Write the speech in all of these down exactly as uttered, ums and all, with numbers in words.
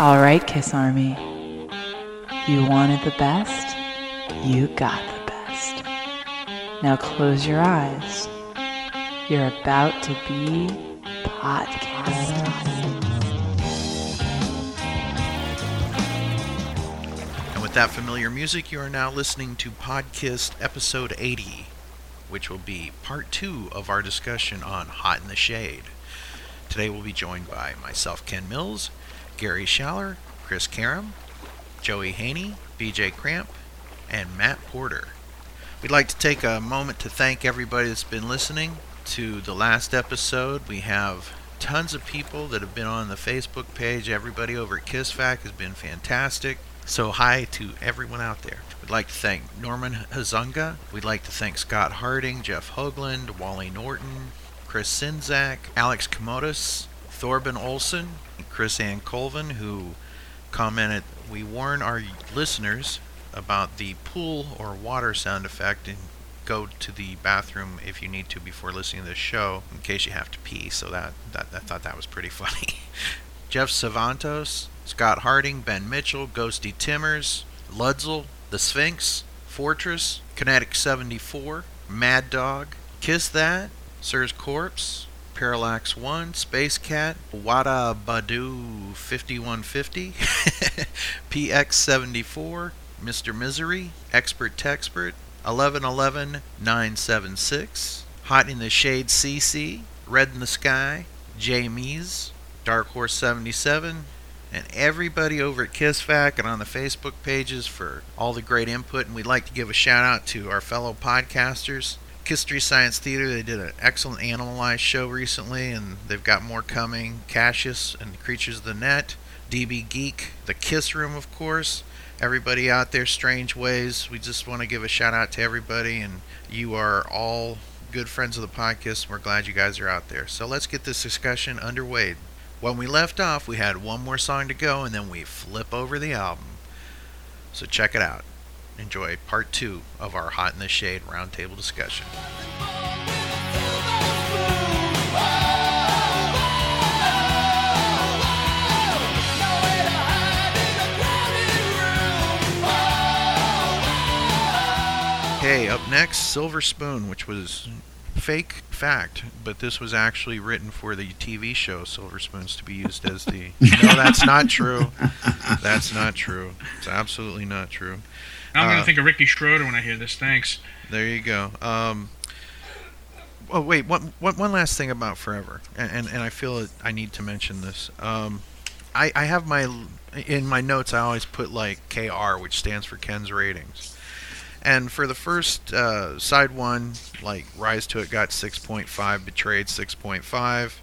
All right, Kiss Army. You wanted the best. You got the best. Now close your eyes. You're about to be podcasted. And with that familiar music, you are now listening to Podcast Episode eighty, which will be part two of our discussion on Hot in the Shade. Today we'll be joined by myself, Ken Mills, Gary Schaller, Chris Karam, Joey Haney, B J Cramp, and Matt Porter. We'd like to take a moment to thank everybody that's been listening to the last episode. We have tons of people that have been on the Facebook page. Everybody over at KissFact has been fantastic. So hi to everyone out there. We'd like to thank Norman Hazunga. We'd like to thank Scott Harding, Jeff Hoagland, Wally Norton, Chris Sinzak, Alex Komotis, Thorben Olsen, and Chris Ann Colvin, who commented, "We warn our listeners about the pool or water sound effect and go to the bathroom if you need to before listening to this show in case you have to pee." So that, that I thought that was pretty funny. Jeff Savantos, Scott Harding, Ben Mitchell, Ghosty Timmers, Ludzel, The Sphinx, Fortress, Kinetic seventy-four, Mad Dog, Kiss That, Sir's Corpse, Parallax one, Space Cat, Wada Badu fifty-one fifty, P X seventy-four, Mister Misery, Expert Texpert, one one one one nine seven six, Hot in the Shade C C, Red in the Sky, Jamie's, Dark Horse seventy-seven, and everybody over at KissFact and on the Facebook pages for all the great input. And we'd like to give a shout out to our fellow podcasters. History Science Theater, they did an excellent Animalized show recently, and they've got more coming. Cassius and the Creatures of the Net, D B Geek, The Kiss Room, of course. Everybody out there, Strange Ways, we just want to give a shout out to everybody, and you are all good friends of the podcast, and we're glad you guys are out there. So let's get this discussion underway. When we left off, we had one more song to go, and then we flip over the album. So check it out. Enjoy part two of our Hot in the Shade roundtable discussion. Okay, up next, Silver Spoon, which was fake fact, but this was actually written for the T V show Silver Spoons to be used as the... No, that's not true. That's not true. It's absolutely not true. I'm going to uh, think of Ricky Schroeder when I hear this. Thanks. There you go. Um, oh, wait. One, one, one last thing about Forever, and, and, and I feel that I need to mention this. Um, I, I have my... In my notes, I always put, like, K R, which stands for Ken's Ratings. And for the first uh, side one, like, Rise to It got six point five, Betrayed six point five,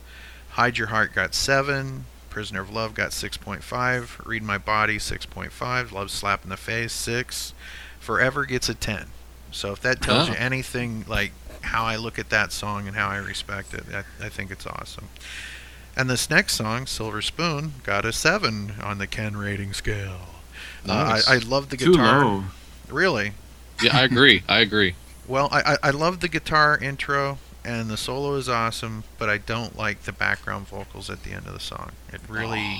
Hide Your Heart got seven, Prisoner of Love got six point five, Read My Body six point five, Love Slap in the Face six, Forever gets a ten. So if that tells oh. you anything, like how I look at that song and how I respect it, I, I think it's awesome. And this next song, Silver Spoon, got a seven on the Ken rating scale. Nice. Uh, I, I love the guitar. Too low. Really? Yeah, I agree. I agree. Well, I, I, I love the guitar intro. And the solo is awesome, but I don't like the background vocals at the end of the song. It really,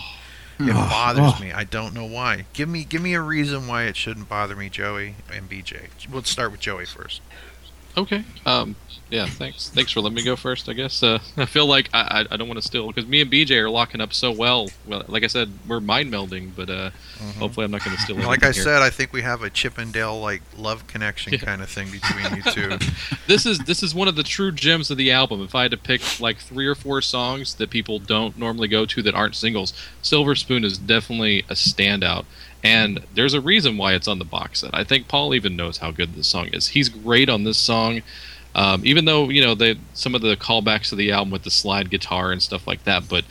it bothers oh. me. I don't know why. Give me, give me a reason why it shouldn't bother me, Joey and B J. We'll start with Joey first. Okay. Um. Yeah. Thanks. Thanks for letting me go first. I guess. Uh. I feel like I. I don't want to steal because me and B J are locking up so well. Well, like I said, we're mind melding, but uh, mm-hmm. hopefully I'm not going to steal. Like I here. said, I think we have a Chippendale like love connection yeah. kind of thing between you two. This is this is one of the true gems of the album. If I had to pick like three or four songs that people don't normally go to that aren't singles, Silver Spoon is definitely a standout. And there's a reason why it's on the box set. I think Paul even knows how good this song is. He's great on this song, um, even though you know they, some of the callbacks to the album with the slide guitar and stuff like that. But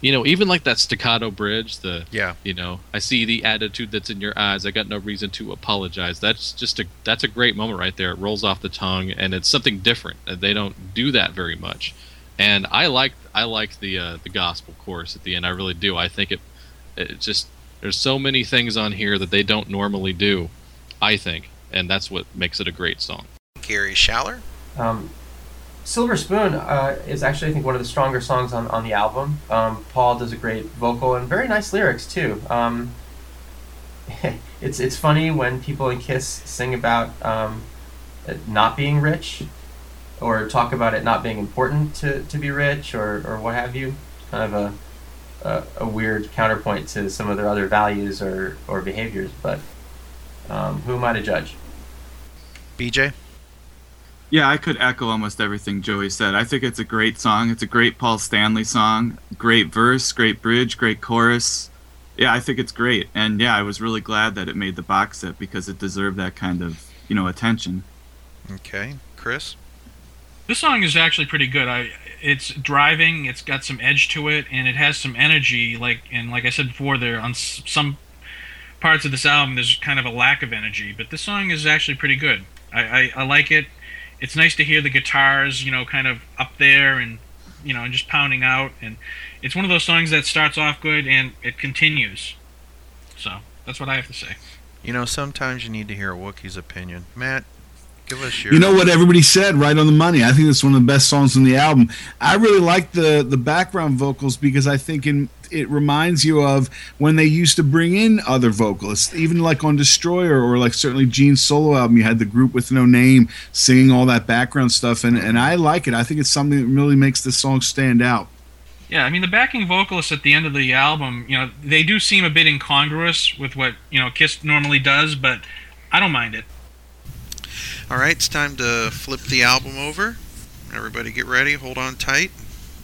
you know, even like that staccato bridge, the yeah. you know, I see the attitude that's in your eyes. I got no reason to apologize. That's just a that's a great moment right there. It rolls off the tongue, and it's something different. They don't do that very much. And I like I like the uh, the gospel chorus at the end. I really do. I think it it just. There's so many things on here that they don't normally do, I think, and that's what makes it a great song. Gary Schaller? Um, Silver Spoon uh, is actually, I think, one of the stronger songs on, on the album. Um, Paul does a great vocal and very nice lyrics, too. Um, it's it's funny when people in KISS sing about um, not being rich or talk about it not being important to, to be rich or, or what have you. Kind of a, a a weird counterpoint to some of their other values or, or behaviors, but um, who am I to judge? B J? Yeah, I could echo almost everything Joey said. I think it's a great song. It's a great Paul Stanley song. Great verse, great bridge, great chorus. Yeah, I think it's great. And yeah, I was really glad that it made the box set because it deserved that kind of, you know, attention. Okay. Chris? This song is actually pretty good. I it's driving, it's got some edge to it, and it has some energy. Like and like I said before, there on some parts of this album there's kind of a lack of energy, but this song is actually pretty good. I, I, I like it. It's nice to hear the guitars, you know, kind of up there and, you know, and just pounding out. And it's one of those songs that starts off good and it continues. So that's what I have to say. You know, sometimes you need to hear a Wookiee's opinion. Matt, give us your... You know what everybody said, right on the money. I think it's one of the best songs on the album. I really like the, the background vocals because I think in... it reminds you of when they used to bring in other vocalists, even like on Destroyer or like certainly Gene's solo album. You had the group with no name singing all that background stuff, and, and I like it. I think it's something that really makes this song stand out. Yeah, I mean, the backing vocalists at the end of the album, you know, they do seem a bit incongruous with what, you know, KISS normally does, but I don't mind it. All right, it's time to flip the album over. Everybody get ready, hold on tight.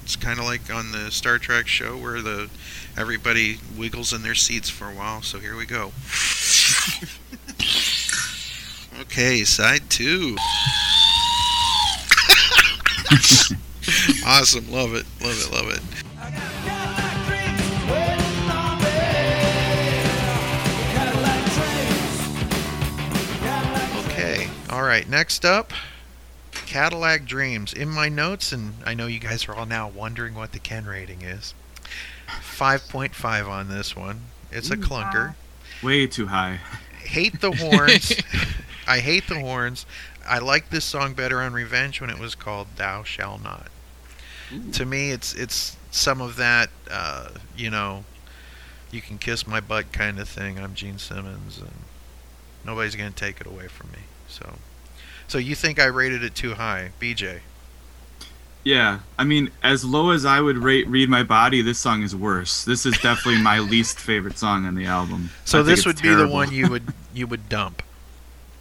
It's kind of like on the Star Trek show where the everybody wiggles in their seats for a while. So here we go. Okay, side two. Awesome. Love it. Love it. Love it. Okay. All right. Next up. Cadillac Dreams. In my notes, and I know you guys are all now wondering what the Ken rating is. five point five on this one. It's a clunker. Way too high. Hate the horns. I hate the horns. I like this song better on Revenge when it was called Thou Shall Not. Ooh. To me, it's it's some of that, uh, you know, you can kiss my butt kind of thing. I'm Gene Simmons, and nobody's going to take it away from me, so... So you think I rated it too high, B J? Yeah, I mean, as low as I would rate "Read My Body," this song is worse. This is definitely my least favorite song on the album. So I this would terrible. be the one you would you would dump.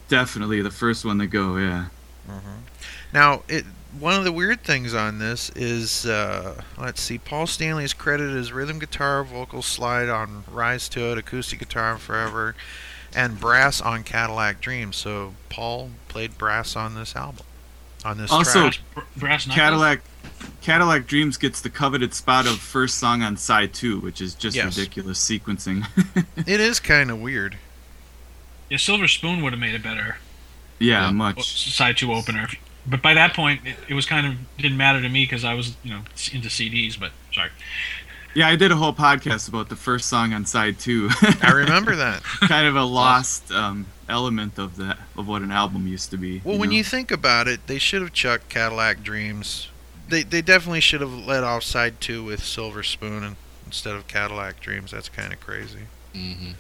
Definitely the first one to go. Yeah. Mm-hmm. Now, it, one of the weird things on this is, uh, let's see, Paul Stanley is credited as rhythm guitar, vocal slide on "Rise to It," acoustic guitar on "Forever," and brass on Cadillac Dreams. So Paul played brass on this album, on this also, track. Also, brass Cadillac Cadillac Dreams gets the coveted spot of first song on side two, which is just yes. ridiculous sequencing. It is kind of weird. Yeah, Silver Spoon would have made it better. Yeah, um, much. Side two opener. But by that point, it, it was kind of didn't matter to me because I was, you know, into C Ds, but sorry. Yeah, I did a whole podcast about the first song on side two. I remember that. Kind of a lost um, element of the of what an album used to be. Well, you when know? you think about it, they should have chucked Cadillac Dreams. They they definitely should have let off side two with Silver Spoon instead of Cadillac Dreams. That's kind of crazy. Mm-hmm.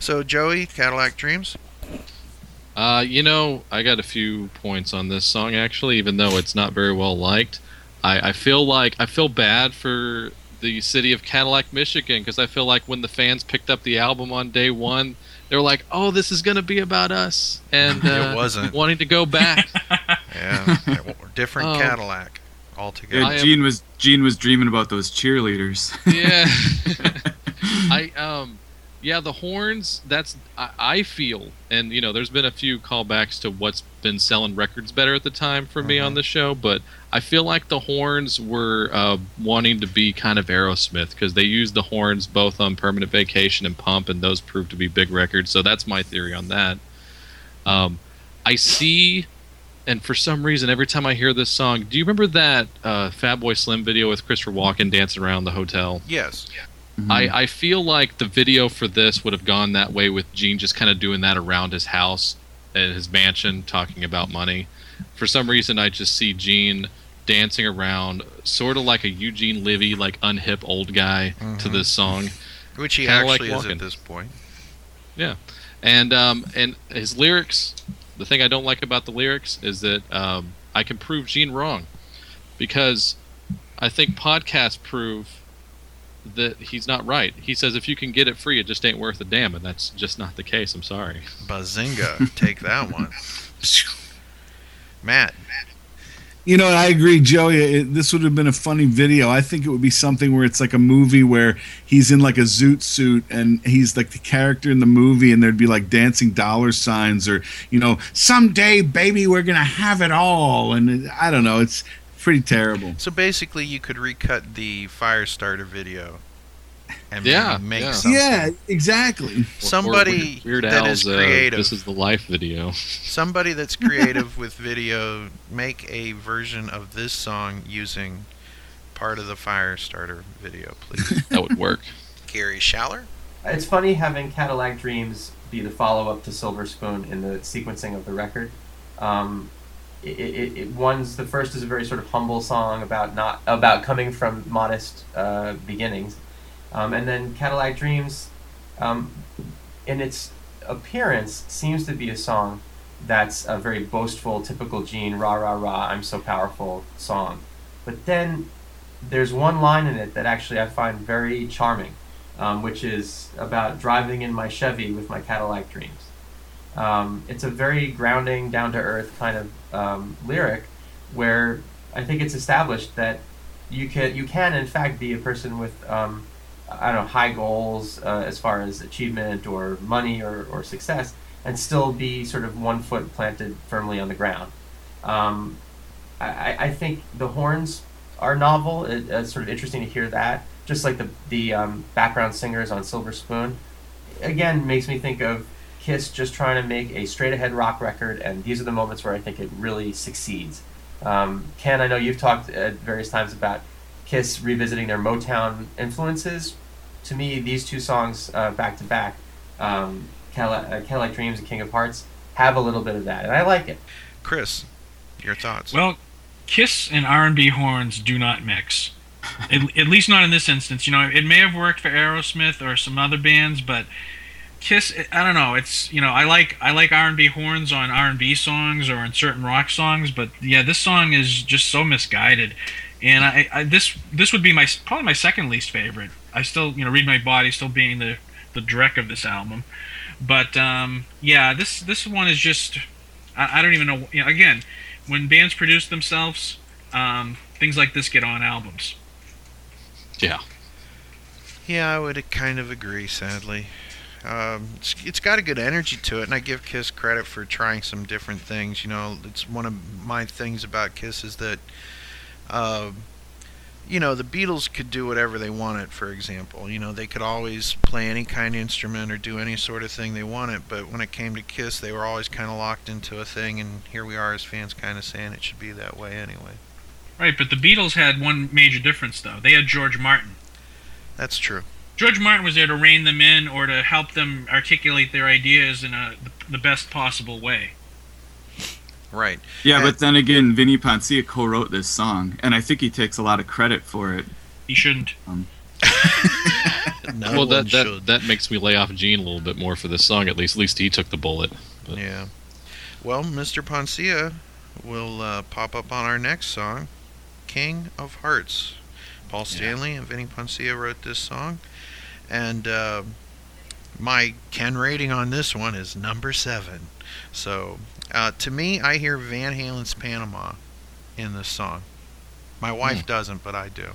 So, Joey, Cadillac Dreams? Uh, you know, I got a few points on this song, actually, even though it's not very well liked. I, I feel like I feel bad for... the city of Cadillac, Michigan, because I feel like when the fans picked up the album on day one, they were like, "Oh, this is going to be about us," and uh, it wasn't wanting to go back. Yeah, different um, Cadillac altogether. Yeah, Gene am, was Gene was dreaming about those cheerleaders. Yeah, I um, yeah, the horns. That's I, I feel, and you know, there's been a few callbacks to what's been selling records better at the time for mm-hmm. me on the show, but. I feel like the horns were uh, wanting to be kind of Aerosmith because they used the horns both on Permanent Vacation and Pump, and those proved to be big records. So that's my theory on that. Um, I see, and for some reason, every time I hear this song, do you remember that uh, Fatboy Slim video with Christopher Walken dancing around the hotel? Yes. Mm-hmm. I, I feel like the video for this would have gone that way with Gene just kind of doing that around his house and his mansion, talking about money. For some reason, I just see Gene dancing around, sort of like a Eugene Levy, like unhip old guy mm-hmm. to this song, which he kinda actually like is at this point. Yeah, and um, and his lyrics. The thing I don't like about the lyrics is that um, I can prove Gene wrong, because I think podcasts prove that he's not right. He says if you can get it free, it just ain't worth a damn, and that's just not the case. I'm sorry. Bazinga! Take that one, Matt. You know, I agree, Joey. It, this would have been a funny video. I think it would be something where it's like a movie where he's in like a zoot suit and he's like the character in the movie, and there'd be like dancing dollar signs or, you know, someday, baby, we're going to have it all. And I don't know. It's pretty terrible. So basically, you could recut the Firestarter video and yeah, make yeah. something. Yeah, exactly. Somebody or, or that Al's, is creative. Uh, this is the life video. Somebody that's creative with video, make a version of this song using part of the Firestarter video, please. That would work. Gary Schaller? It's funny having Cadillac Dreams be the follow-up to Silver Spoon in the sequencing of the record. Um, it, it, it one's the first is a very sort of humble song about not about coming from modest uh, beginnings. Um, and then Cadillac Dreams, um, in its appearance, seems to be a song that's a very boastful, typical Gene, rah, rah, rah, I'm so powerful song. But then there's one line in it that actually I find very charming, um, which is about driving in my Chevy with my Cadillac Dreams. Um, it's a very grounding, down-to-earth kind of um, lyric where I think it's established that you can, you can in fact, be a person with... Um, I don't know, high goals uh, as far as achievement or money or, or success, and still be sort of one foot planted firmly on the ground. Um, I, I think the horns are novel. It, it's sort of interesting to hear that. Just like the, the um, background singers on Silver Spoon, again, makes me think of Kiss just trying to make a straight-ahead rock record, and these are the moments where I think it really succeeds. Um, Ken, I know you've talked at various times about Kiss revisiting their Motown influences. To me, these two songs uh, back to back, um, Cadillac, uh, Cadillac Dreams and King of Hearts, have a little bit of that, and I like it. Chris, your thoughts? Well, Kiss and R and B horns do not mix, at, at least not in this instance. You know, it may have worked for Aerosmith or some other bands, but Kiss, I don't know. It's you know, I like I like R and B horns on R and B songs or on certain rock songs, but yeah, this song is just so misguided. And I, I this this would be my probably my second least favorite. I still, you know, Read My Body still being the the dreck of this album, but um, yeah, this this one is just I, I don't even know. You know, again, when bands produce themselves, um, things like this get on albums. Yeah. Yeah, I would kind of agree. Sadly, um, it's, it's got a good energy to it, and I give Kiss credit for trying some different things. You know, it's one of my things about Kiss is that. Uh, you know, the Beatles could do whatever they wanted, for example. You know, they could always play any kind of instrument or do any sort of thing they wanted, but when it came to Kiss, they were always kind of locked into a thing, and here we are as fans kind of saying it should be that way anyway. Right, but the Beatles had one major difference, though. They had George Martin. That's true. George Martin was there to rein them in or to help them articulate their ideas in a, the best possible way. Right. Yeah, but then again, Vinnie Poncia co-wrote this song, and I think he takes a lot of credit for it. He shouldn't. Um. no well, that, that that makes me lay off Gene a little bit more for this song. At least, at least he took the bullet. But. Yeah. Well, Mister Poncia will uh, pop up on our next song, "King of Hearts." Paul Stanley yeah. and Vinnie Poncia wrote this song, and uh, my Ken rating on this one is number seven. So. Uh, to me, I hear Van Halen's Panama in this song. My wife mm. doesn't, but I do.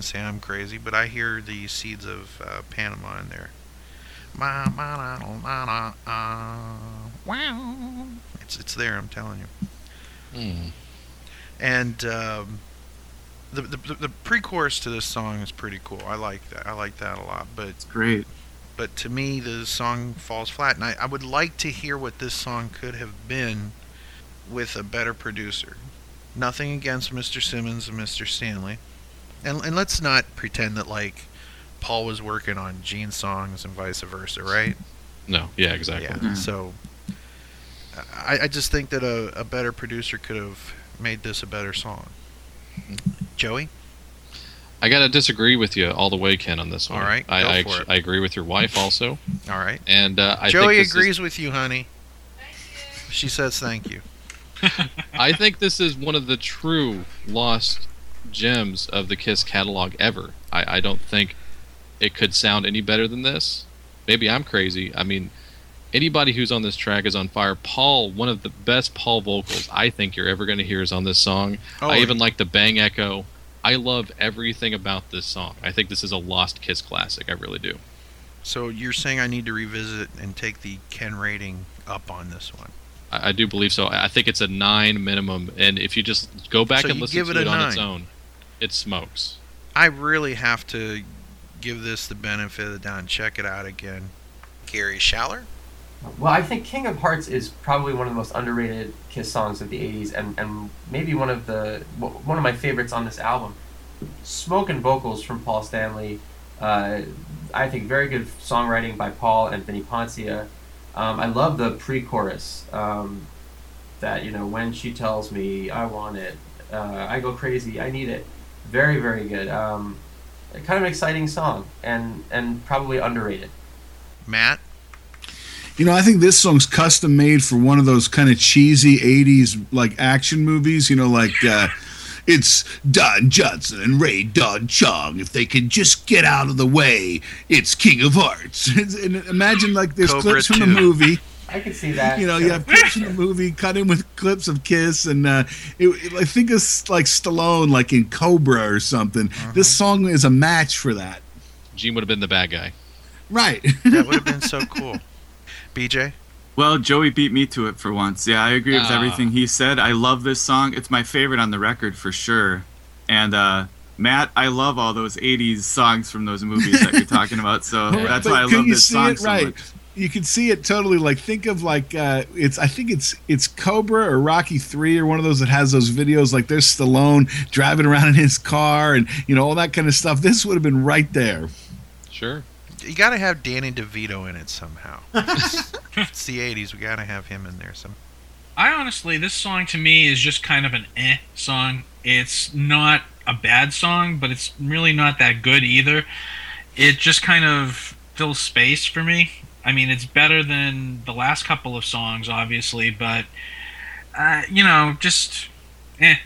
Say I'm crazy, but I hear the seeds of uh, Panama in there. It's it's there, I'm telling you. Mm. And um, the, the the pre-chorus to this song is pretty cool. I like that. I like that a lot. But it's great. But to me, the song falls flat, and I, I would like to hear what this song could have been with a better producer. Nothing against Mister Simmons and Mister Stanley, and and let's not pretend that like Paul was working on Gene's songs and vice versa, right? No, yeah, exactly. Yeah. Mm-hmm. So I, I just think that a, a better producer could have made this a better song. Joey? I gotta disagree with you all the way, Ken, on this one. All right, go I, for I, it. I agree with your wife also. All right, and uh, I Joey think agrees is... with you, honey. Thank you. She says thank you. I think this is one of the true lost gems of the Kiss catalog ever. I, I don't think it could sound any better than this. Maybe I'm crazy. I mean, anybody who's on this track is on fire. Paul, one of the best Paul vocals I think you're ever going to hear is on this song. Oh, I even like the bang echo. I love everything about this song. I think this is a lost Kiss classic. I really do. So you're saying I need to revisit and take the Ken rating up on this one? I do believe so. I think it's a nine minimum, and if you just go back so and listen it to it on nine. Its own, it smokes. I really have to give this the benefit of the doubt and check it out again. Gary Schaller? Well, I think King of Hearts is probably one of the most underrated Kiss songs of the eighties, and, and maybe one of the one of my favorites on this album. Smoking vocals from Paul Stanley. Uh, I think very good songwriting by Paul and Vinnie Poncia. Um, I love the pre-chorus, um, that, you know, when she tells me I want it, uh, I go crazy, I need it. Very, very good. Um, kind of an exciting song, and, and probably underrated. Matt? You know, I think this song's custom made for one of those kind of cheesy eighties, like, action movies, you know, like... Uh, It's Don Johnson and Ray Don Chong. If they can just get out of the way, it's King of Hearts. And imagine, like, there's Cobra clips from two. The movie. I can see that. You know, you have clips from the movie cut in with clips of Kiss. And uh, it, it, I think it's like Stallone, like in Cobra or something. Uh-huh. This song is a match for that. Gene would have been the bad guy. Right. That would have been so cool. B J? Well, Joey beat me to it for once. Yeah, I agree with uh, everything he said. I love this song. It's my favorite on the record for sure. And uh, Matt, I love all those eighties songs from those movies that you're talking about. So yeah. That's but why I love this song it? So right. much. You can see it totally. Like, think of like uh, it's. I think it's it's Cobra or Rocky three or one of those that has those videos. Like, there's Stallone driving around in his car and you know all that kind of stuff. This would have been right there. Sure. You got to have Danny DeVito in it somehow. It's, it's the eighties. We got to have him in there. Some. I honestly, this song to me is just kind of an eh song. It's not a bad song, but it's really not that good either. It just kind of fills space for me. I mean, it's better than the last couple of songs, obviously, but, uh, you know, just eh.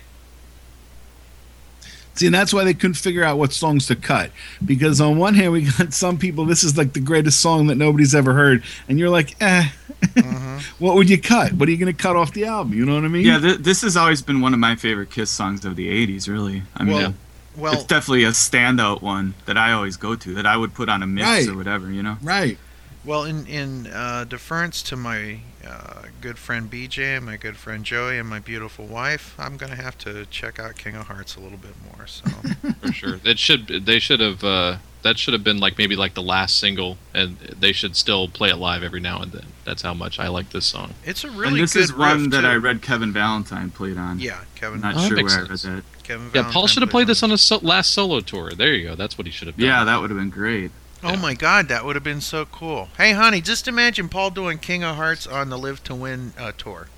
See, and that's why they couldn't figure out what songs to cut. Because on one hand, we got some people, this is like the greatest song that nobody's ever heard. And you're like, eh, uh-huh. What would you cut? What are you going to cut off the album? You know what I mean? Yeah, th- this has always been one of my favorite Kiss songs of the eighties, really. I mean, well, well, it's definitely a standout one that I always go to, that I would put on a mix right. or whatever, you know? Right. Well, in, in uh, deference to my uh, good friend B J and my good friend Joey and my beautiful wife, I'm going to have to check out King of Hearts a little bit more. So for sure, it should they should have uh, that should have been like maybe like the last single, and they should still play it live every now and then. That's how much I like this song. It's a really and this good is one riff that too. I read Kevin Valentine played on. Yeah, Kevin. I'm not oh, sure where sense. I read that. Kevin yeah, Valentine Paul should have played, played this on his so- last solo tour. There you go. That's what he should have done. Yeah, that would have been great. Oh, yeah. My God, that would have been so cool. Hey, honey, just imagine Paul doing King of Hearts on the Live to Win uh, tour.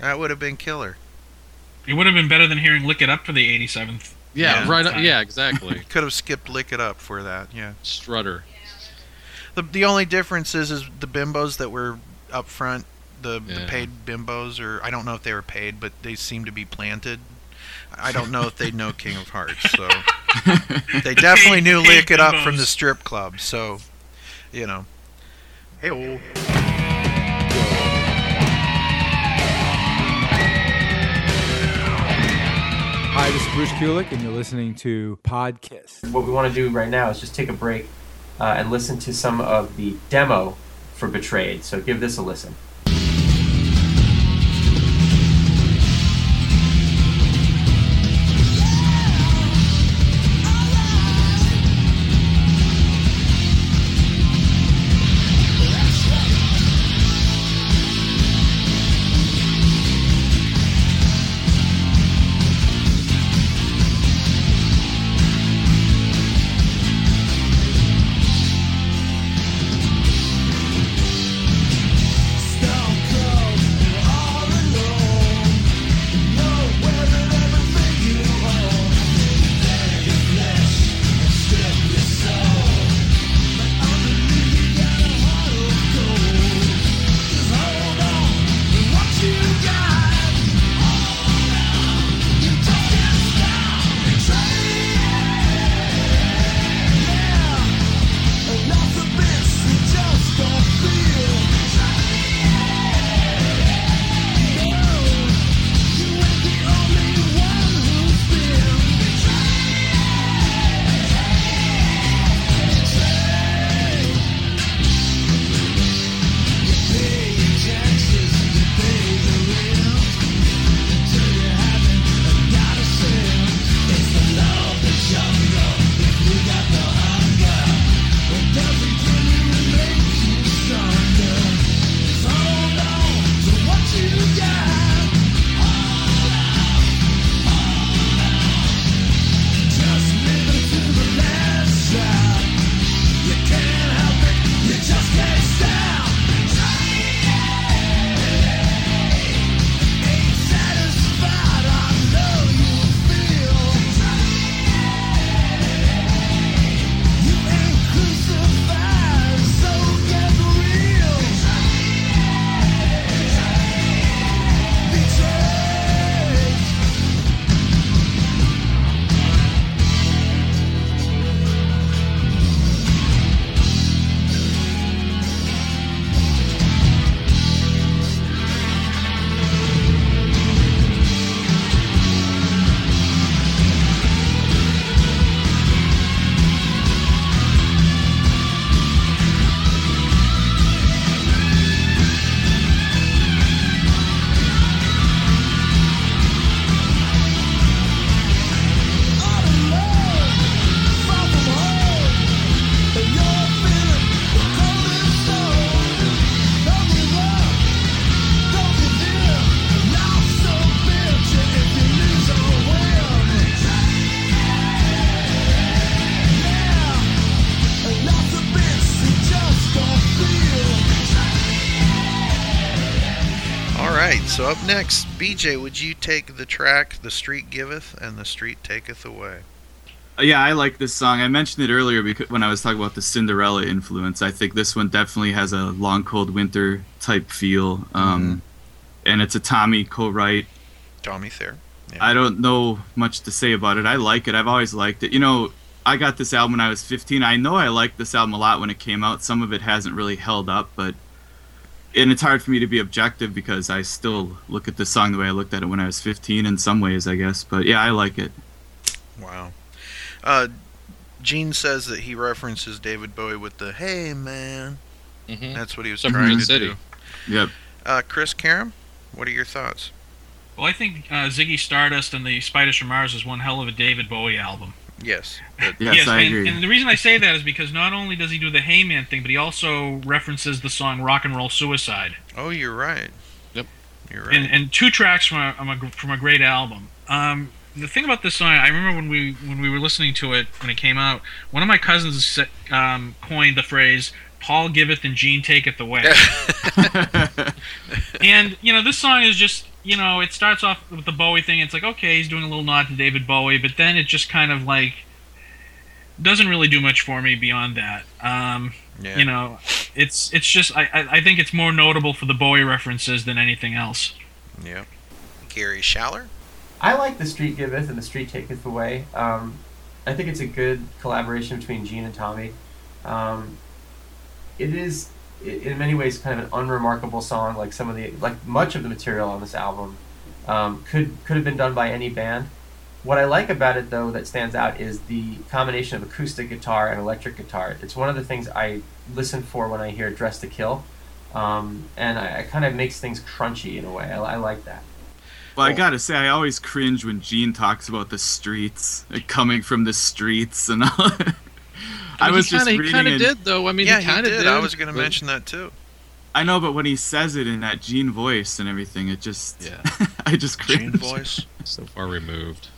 That would have been killer. It would have been better than hearing Lick It Up for the eighty-seventh. Yeah, yeah. right. Yeah, exactly. Could have skipped Lick It Up for that, yeah. Strutter. The the only difference is, is the bimbos that were up front, the, yeah. the paid bimbos, or I don't know if they were paid, but they seemed to be planted. I don't know if they know King of Hearts, so... They definitely knew Lick It Up from the strip club, so, you know. Hey-o. Hi, this is Bruce Kulick, and you're listening to Podkiss. What we want to do right now is just take a break uh, and listen to some of the demo for Betrayed, so give this a listen. So up next, B J, would you take the track "The Street Giveth and the Street Taketh Away"? Yeah, I like this song. I mentioned it earlier because when I was talking about the Cinderella influence. I think this one definitely has a long, cold winter type feel. Um, mm-hmm. And it's a Tommy co-write. Tommy Thayer. Yeah. I don't know much to say about it. I like it. I've always liked it. You know, I got this album when I was fifteen. I know I liked this album a lot when it came out. Some of it hasn't really held up, but... And it's hard for me to be objective because I still look at this song the way I looked at it when I was fifteen in some ways, I guess. But, yeah, I like it. Wow. Uh, Gene says that he references David Bowie with the, "Hey, man." Mm-hmm. That's what he was Something trying to city. do. Yep. Uh, Chris Karam, what are your thoughts? Well, I think uh, Ziggy Stardust and the Spiders from Mars is one hell of a David Bowie album. Yes. Yes, yes, I and, agree. And the reason I say that is because not only does he do the "Hey, man" thing, but he also references the song "Rock and Roll Suicide." Oh, you're right. Yep. You're right. And, and two tracks from a, from a great album. Um... The thing about this song, I remember when we when we were listening to it when it came out, one of my cousins um, coined the phrase "Paul giveth and Gene taketh away." And you know, this song is just, you know, it starts off with the Bowie thing. It's like, okay, he's doing a little nod to David Bowie, but then it just kind of like doesn't really do much for me beyond that. Um, yeah. You know, it's it's just I, I I think it's more notable for the Bowie references than anything else. Yeah. Gary Schaller. I like "The Street Giveth and the Street Taketh Away." Um, I think it's a good collaboration between Gene and Tommy. Um, it is, in many ways, kind of an unremarkable song. Like some of the, like much of the material on this album, um, could could have been done by any band. What I like about it, though, that stands out is the combination of acoustic guitar and electric guitar. It's one of the things I listen for when I hear "Dress to Kill," um, and I, it kind of makes things crunchy in a way. I, I like that. Well, I gotta say, I always cringe when Gene talks about the streets, like coming from the streets, and all. I, I mean, was kinda, just reading. He kind of did, though. I mean, yeah, he kind of did. did. I was gonna but, mention that too. I know, but when he says it in that Gene voice and everything, it just, yeah, I just cringe. Gene voice, so far removed.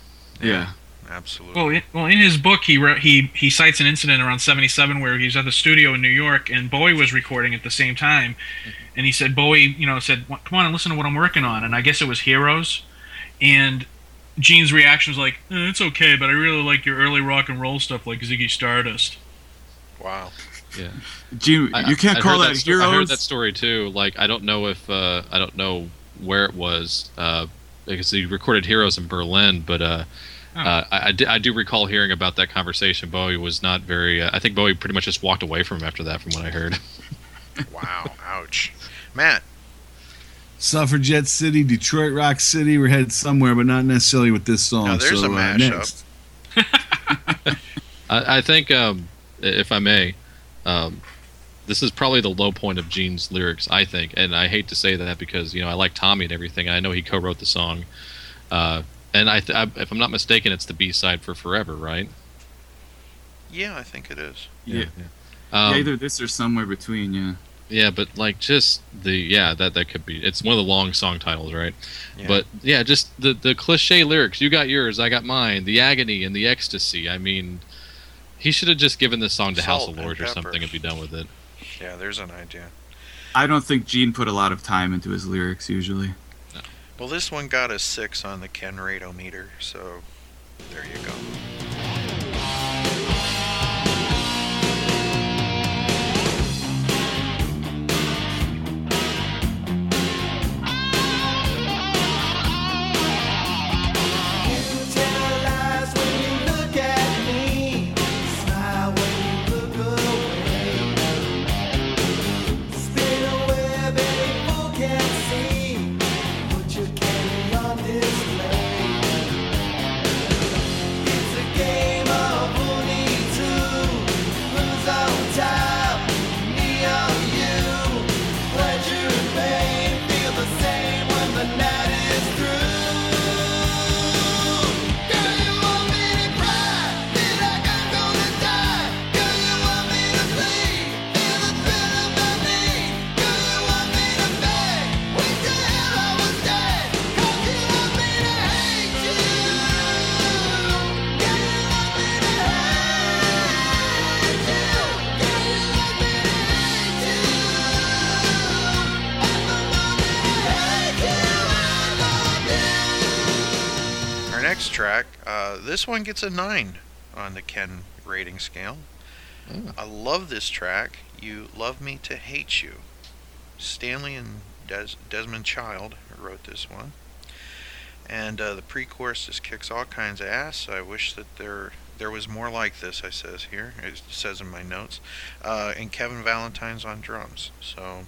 Yeah, yeah, absolutely. Well, in, well, in his book, he wrote, he he cites an incident around seventy-seven where he was at the studio in New York, and Bowie was recording at the same time. Mm-hmm. And he said, Bowie, you know, said, "Come on and listen to what I'm working on." And I guess it was "Heroes." And Gene's reaction was like, eh, "It's okay, but I really like your early rock and roll stuff like Ziggy Stardust." Wow. Yeah. Gene, I, you can't I, call I that, that sto- "Heroes." I heard that story too. Like, I don't know if, uh, I don't know where it was, uh, because he recorded "Heroes" in Berlin, but uh, oh. uh, I, I, do, I do recall hearing about that conversation. Bowie was not very, uh, I think Bowie pretty much just walked away from him after that, from what I heard. Wow, ouch. Matt. Suffragette City, Detroit Rock City. We're headed somewhere, but not necessarily with this song. No, there's so, a mashup. Uh, I, I think, um, if I may, um, this is probably the low point of Gene's lyrics, I think. And I hate to say that because, you know, I like Tommy and everything. I know he co-wrote the song. Uh, and I, th- I, if I'm not mistaken, it's the B-side for "Forever," right? Yeah, I think it is. Yeah. yeah. yeah. Um, yeah, either this or somewhere between, yeah. Yeah, but like just the yeah that that could be. It's one of the long song titles, right? Yeah. But yeah, just the the cliche lyrics. You got yours, I got mine. The agony and the ecstasy. I mean, he should have just given this song to Salt House of Lords or something and be done with it. Yeah, there's an idea. I don't think Gene put a lot of time into his lyrics usually. No. Well, this one got a six on the Kenradometer, so there you go. next track, uh, this one gets a nine on the Ken rating scale. Mm. I love this track, You Love Me to Hate You. Stanley and Des- Desmond Child wrote this one. And uh, the pre-chorus just kicks all kinds of ass. I wish that there there was more like this, I says here. It says in my notes. Uh, and Kevin Valentine's on drums. So,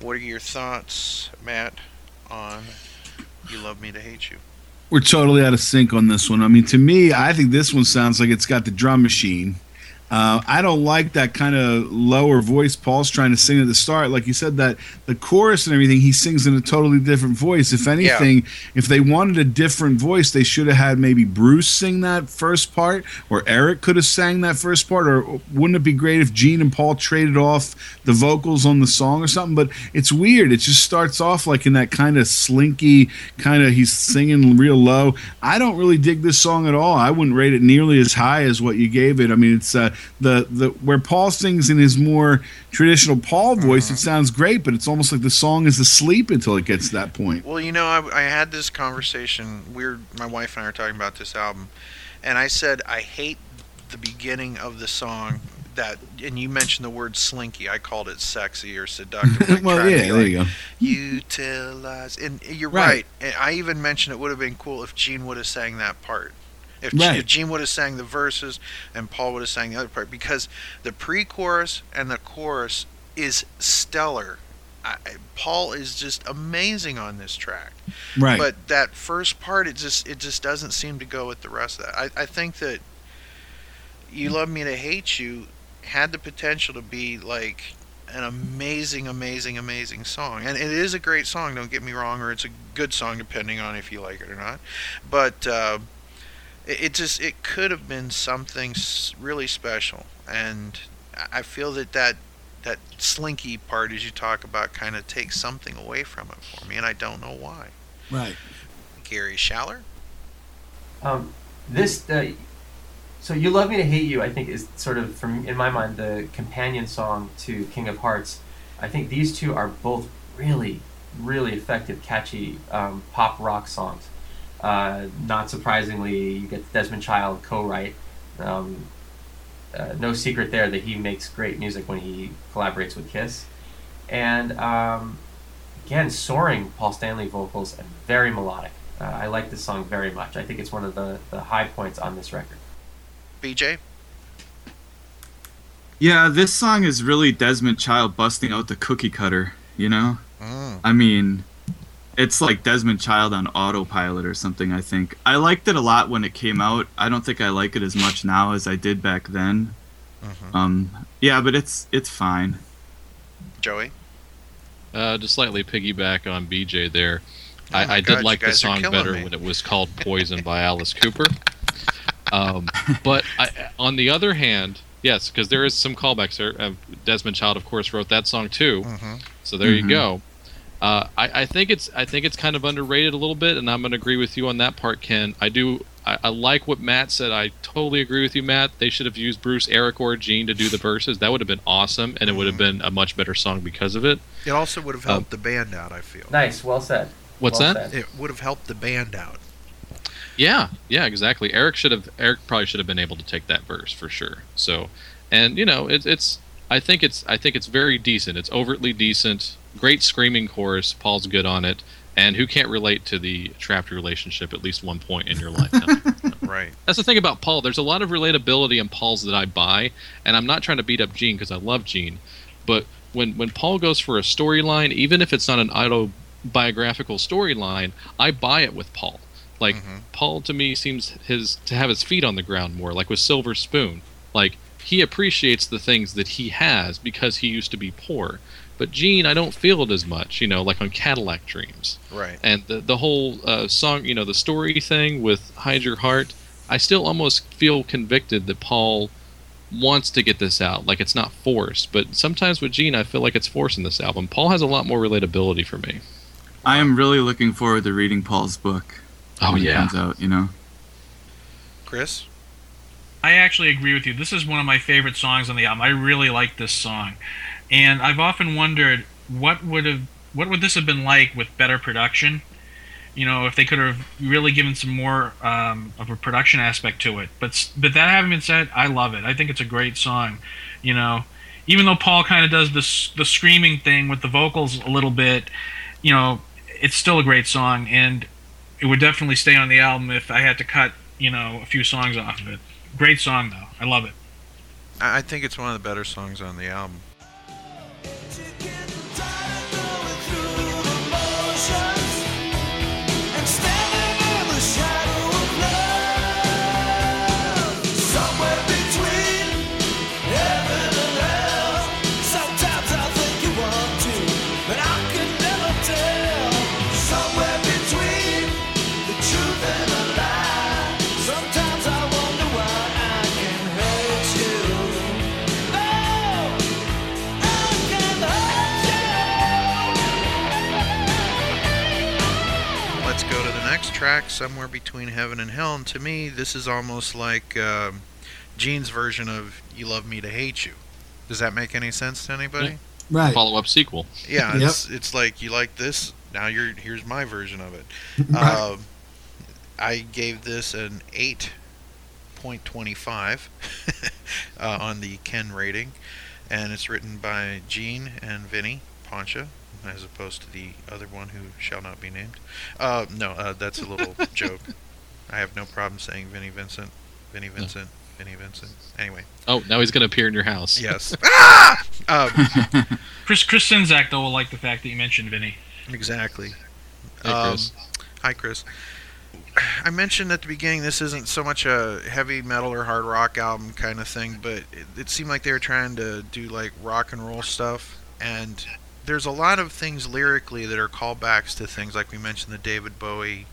what are your thoughts, Matt, on You Love Me to Hate You? We're totally out of sync on this one. I mean, to me, I think this one sounds like it's got the drum machine. Uh, I don't like that kind of lower voice Paul's trying to sing at the start. Like you said, that the chorus and everything, he sings in a totally different voice. If anything, yeah. if they wanted a different voice, they should have had maybe Bruce sing that first part, or Eric could have sang that first part, or wouldn't it be great if Gene and Paul traded off the vocals on the song or something? But it's weird. It just starts off like in that kind of slinky, kind of he's singing real low. I don't really dig this song at all. I wouldn't rate it nearly as high as what you gave it. I mean, it's... Uh, The the where Paul sings in his more traditional Paul voice, uh-huh. It sounds great, but it's almost like the song is asleep until it gets to that point. Well, you know, I, I had this conversation. We were, my wife and I were talking about this album, and I said I hate the beginning of the song. That and you mentioned the word slinky. I called it sexy or seductive. Like well, yeah, there you go. You tell lies, and you're right. right. And I even mentioned it would have been cool if Gene would have sang that part. If, right. if Gene would have sang the verses and Paul would have sang the other part, because the pre-chorus and the chorus is stellar. I, Paul is just amazing on this track. Right. But that first part, it just it just doesn't seem to go with the rest of that. I, I think that You Love Me to Hate You had the potential to be like an amazing, amazing, amazing song. And it is a great song, don't get me wrong, or it's a good song depending on if you like it or not. But... Uh, It just it could have been something really special, and I feel that that, that slinky part as you talk about kind of takes something away from it for me, and I don't know why. Right. Gary Schaller? Um, this uh, so You Love Me to Hate You, I think, is sort of from in my mind the companion song to King of Hearts. I think these two are both really, really effective, catchy um, pop rock songs. Uh, not surprisingly, you get the Desmond Child co-write. Um, uh, no secret there that he makes great music when he collaborates with Kiss. And um, again, soaring Paul Stanley vocals and very melodic. Uh, I like this song very much. I think it's one of the, the high points on this record. B J? Yeah, this song is really Desmond Child busting out the cookie cutter, you know? Mm. I mean... It's like Desmond Child on autopilot or something, I think. I liked it a lot when it came out. I don't think I like it as much now as I did back then. Mm-hmm. Um, yeah, but it's it's fine. Joey? Uh, to slightly piggyback on B J there, oh I, I God, did like the song better me. when it was called Poison by Alice Cooper. Um, but I, on the other hand, yes, because there is some callbacks there. Uh, Desmond Child, of course, wrote that song too. Mm-hmm. So there mm-hmm. you go. Uh, I, I think it's I think it's kind of underrated a little bit, and I'm going to agree with you on that part, Ken. I do I, I like what Matt said. I totally agree with you, Matt. They should have used Bruce, Eric, or Gene to do the verses. That would have been awesome, and it would have been a much better song because of it. It also would have helped um, the band out, I feel. Nice, well said. What's well that? Said. It would have helped the band out. Yeah, yeah, exactly. Eric should have Eric probably should have been able to take that verse for sure. So, and you know, it, it's I think it's I think it's very decent. It's overtly decent. Great screaming chorus. Paul's good on it. And who can't relate to the trapped relationship at least one point in your lifetime? Right. That's the thing about Paul. There's a lot of relatability in Paul's that I buy. And I'm not trying to beat up Gene because I love Gene. But when, when Paul goes for a storyline, even if it's not an autobiographical storyline, I buy it with Paul. Like, mm-hmm. Paul, to me, seems his to have his feet on the ground more, like with Silver Spoon. Like, he appreciates the things that he has because he used to be poor. But Gene, I don't feel it as much, you know, like on Cadillac Dreams. Right. And the the whole uh, song, you know, the story thing with Hide Your Heart, I still almost feel convicted that Paul wants to get this out. Like, it's not forced. But sometimes with Gene, I feel like it's forced in this album. Paul has a lot more relatability for me. I am really looking forward to reading Paul's book. Oh, yeah. When it comes out, you know. Chris? I actually agree with you. This is one of my favorite songs on the album. I really like this song. And I've often wondered what would have what would this have been like with better production, you know, if they could have really given some more um, of a production aspect to it. But but that having been said, I love it. I think it's a great song, you know. Even though Paul kind of does this, the screaming thing with the vocals a little bit, you know, it's still a great song, and it would definitely stay on the album if I had to cut, you know, a few songs off of it. Great song, though. I love it. I think it's one of the better songs on the album. Track somewhere between heaven and hell, and to me this is almost like uh, Gene's version of You Love Me to Hate You. Does that make any sense to anybody? Yeah. Right. Follow up sequel. Yeah, it's yep. it's like you like this, now you're here's my version of it. Right. Um, I gave this an eight point two five uh, on the Ken rating, and it's written by Gene and Vinnie Poncia, as opposed to the other one who shall not be named. Uh, no, uh, that's a little joke. I have no problem saying Vinnie Vincent, Vinnie Vincent, no. Vinnie Vincent. Anyway. Oh, now he's going to appear in your house. Yes. Ah! Um, Chris Chris Sinzak, though, will like the fact that you mentioned Vinnie. Exactly. Hi, Chris. Um, hi, Chris. I mentioned at the beginning this isn't so much a heavy metal or hard rock album kind of thing, but it, it seemed like they were trying to do, like, rock and roll stuff, and there's a lot of things lyrically that are callbacks to things like we mentioned the David Bowie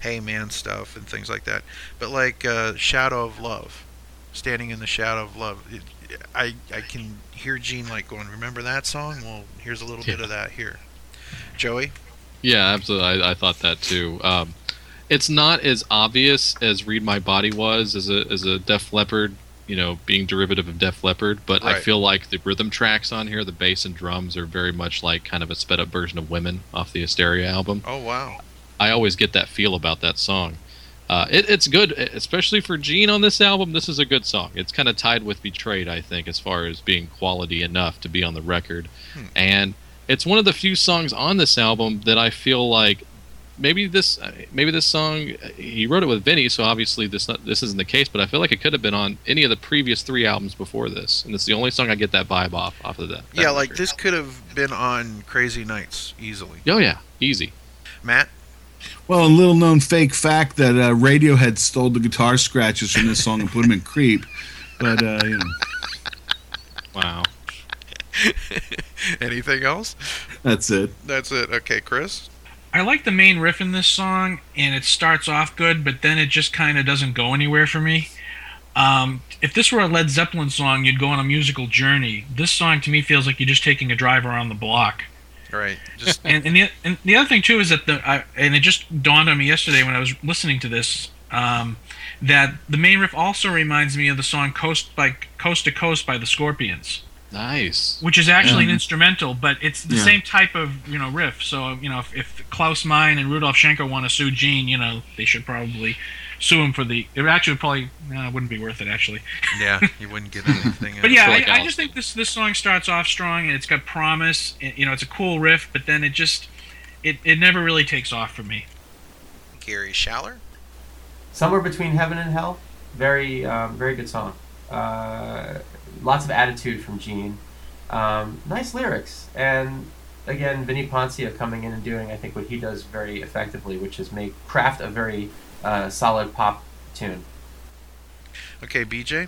Hey Man stuff and things like that. But like uh, Shadow of Love, Standing in the Shadow of Love. It, I I can hear Gene like going, remember that song? Well, here's a little yeah. bit of that here. Joey? Yeah, absolutely. I, I thought that too. Um, it's not as obvious as Read My Body was as a, as a Def Leppard, you know, being derivative of Def Leppard, but right. I feel like the rhythm tracks on here, the bass and drums, are very much like kind of a sped-up version of Women off the Hysteria album. Oh, wow. I always get that feel about that song. Uh, it, it's good, especially for Gene on this album. This is a good song. It's kind of tied with Betrayed, I think, as far as being quality enough to be on the record. Hmm. And it's one of the few songs on this album that I feel like Maybe this, maybe this song, he wrote it with Vinnie, so obviously this not, this isn't the case. But I feel like it could have been on any of the previous three albums before this, and it's the only song I get that vibe off off of that. that yeah, record. Like this could have been on Crazy Nights easily. Oh yeah, easy. Matt. Well, a little known fake fact that uh, Radiohead stole the guitar scratches from this song and put them in Creep, but uh, you know. Wow. Anything else? That's it. That's it. Okay, Chris. I like the main riff in this song, and it starts off good, but then it just kind of doesn't go anywhere for me. Um, if this were a Led Zeppelin song, you'd go on a musical journey. This song, to me, feels like you're just taking a drive around the block. Right. Just and, and, the, and the other thing, too, is that the I, and it just dawned on me yesterday when I was listening to this, um, that the main riff also reminds me of the song Coast by Coast to Coast by the Scorpions. Nice. Which is actually yeah. an instrumental, but it's the yeah. same type of, you know, riff. So, you know, if, if Klaus Meine and Rudolf Schenker want to sue Gene, you know, they should probably sue him for the... It actually probably uh, wouldn't be worth it, actually. Yeah, you wouldn't get anything. But yeah, like I, I just think this this song starts off strong, and it's got promise. It, you know, it's a cool riff, but then it just... It, it never really takes off for me. Gary Schaller? Somewhere Between Heaven and Hell. Very, um, very good song. Uh... Lots of attitude from Gene. Um, nice lyrics. And, again, Vinnie Poncia coming in and doing, I think, what he does very effectively, which is make craft a very uh, solid pop tune. Okay, B J?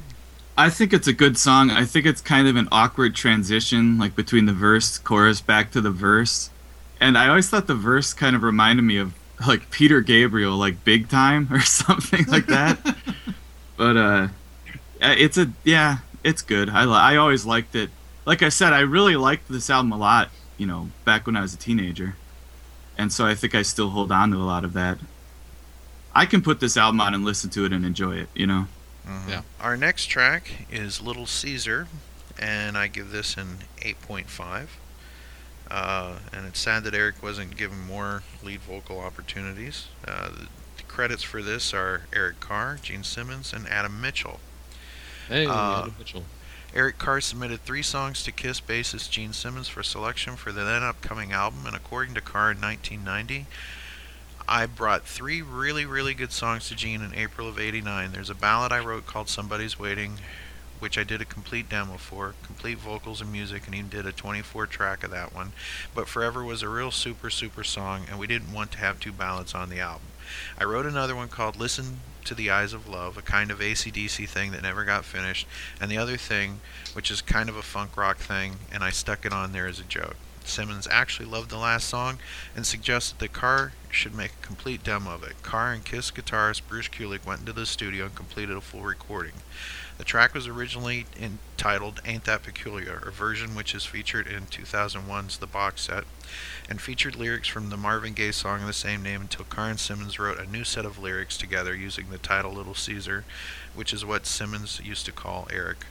I think it's a good song. I think it's kind of an awkward transition, like between the verse, chorus, back to the verse. And I always thought the verse kind of reminded me of, like, Peter Gabriel, like, Big Time or something like that. But uh, it's a, yeah... It's good. I li- I always liked it. Like I said, I really liked this album a lot, you know, back when I was a teenager. And so I think I still hold on to a lot of that. I can put this album on and listen to it and enjoy it, you know? Mm-hmm. Yeah. Our next track is Little Caesar, and I give this an eight point five. Uh, and it's sad that Eric wasn't given more lead vocal opportunities. Uh, the, the credits for this are Eric Carr, Gene Simmons, and Adam Mitchell. Hey, uh, Adam Mitchell. Eric Carr submitted three songs to KISS bassist Gene Simmons for selection for the then upcoming album, and according to Carr in nineteen ninety, I brought three really, really good songs to Gene in April of eighty-nine. There's a ballad I wrote called Somebody's Waiting, which I did a complete demo for, complete vocals and music, and even did a twenty-four track of that one. But Forever was a real super, super song, and we didn't want to have two ballads on the album. I wrote another one called Listen to the Eyes of Love, a kind of A C D C thing that never got finished, and the other thing, which is kind of a funk rock thing, and I stuck it on there as a joke. Simmons actually loved the last song and suggested that Carr should make a complete demo of it. Carr and KISS guitarist Bruce Kulick went into the studio and completed a full recording. The track was originally entitled Ain't That Peculiar, a version which is featured in two thousand one's The Box Set, and featured lyrics from the Marvin Gaye song of the same name until Carr and Simmons wrote a new set of lyrics together using the title Little Caesar, which is what Simmons used to call Eric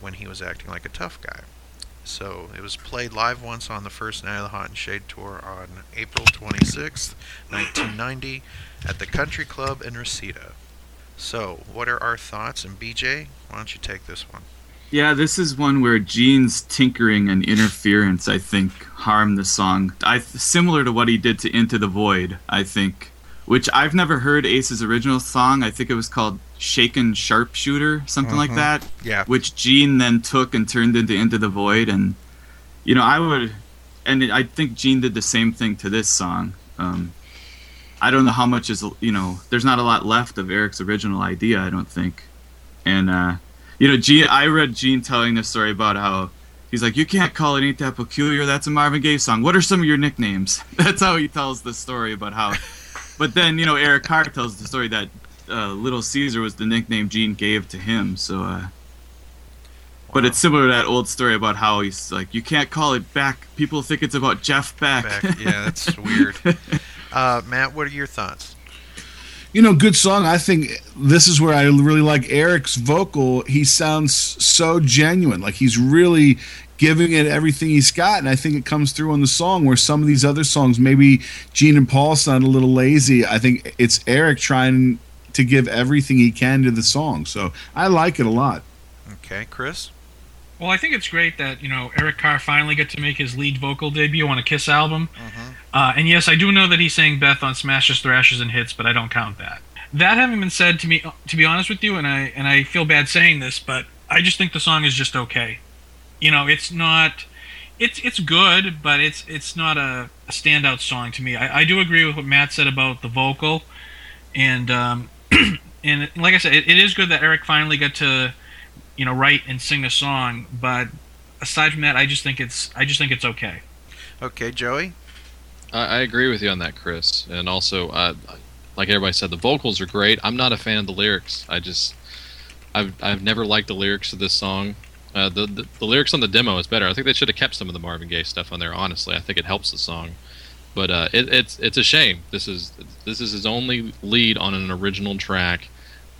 when he was acting like a tough guy. So it was played live once on the first night of the Hot and Shade tour on April twenty-sixth, nineteen ninety at the Country Club in Reseda. So what are our thoughts? And B J, why don't you take this one? Yeah, this is one where Gene's tinkering and interference, I think, harmed the song. I similar to what he did to Into the Void, I think, which I've never heard Ace's original song. I think it was called Shaken Sharpshooter, something mm-hmm. like that. Yeah. Which Gene then took and turned into Into the Void, and you know I would, and I think Gene did the same thing to this song. Um, I don't know how much is you know. There's not a lot left of Eric's original idea, I don't think. And uh, you know, Gene. I read Gene telling this story about how he's like, "You can't call it Ain't That Peculiar. That's a Marvin Gaye song. What are some of your nicknames?" That's how he tells the story about how. But then, you know, Eric Carr tells the story that uh, Little Caesar was the nickname Gene gave to him. So, uh, wow. But it's similar to that old story about how he's like, you can't call it Beck. People think it's about Jeff Beck. Beck. Yeah, that's weird. Uh, Matt, what are your thoughts? You know, good song. I think this is where I really like Eric's vocal. He sounds so genuine. Like, he's really giving it everything he's got, and I think it comes through on the song, where some of these other songs, maybe Gene and Paul sound a little lazy. I think it's Eric trying to give everything he can to the song, so I like it a lot. Okay, Chris? Well, I think it's great that, you know, Eric Carr finally got to make his lead vocal debut on a KISS album, mm-hmm. uh, and yes, I do know that he sang Beth on Smashes, Thrashes, and Hits, but I don't count that. That having been said, to me, to be honest with you, and I and I feel bad saying this, but I just think the song is just okay. You know, it's not, it's it's good, but it's it's not a, a standout song to me. I, I do agree with what Matt said about the vocal, and um, and like I said, it, it is good that Eric finally got to, you know, write and sing a song. But aside from that, I just think it's I just think it's okay. Okay, Joey? I, I agree with you on that, Chris. And also, uh, like everybody said, the vocals are great. I'm not a fan of the lyrics. I just I've I've never liked the lyrics of this song. Uh, the, the the lyrics on the demo is better. I think they should have kept some of the Marvin Gaye stuff on there. Honestly, I think it helps the song, but uh, it, it's it's a shame. This is this is his only lead on an original track.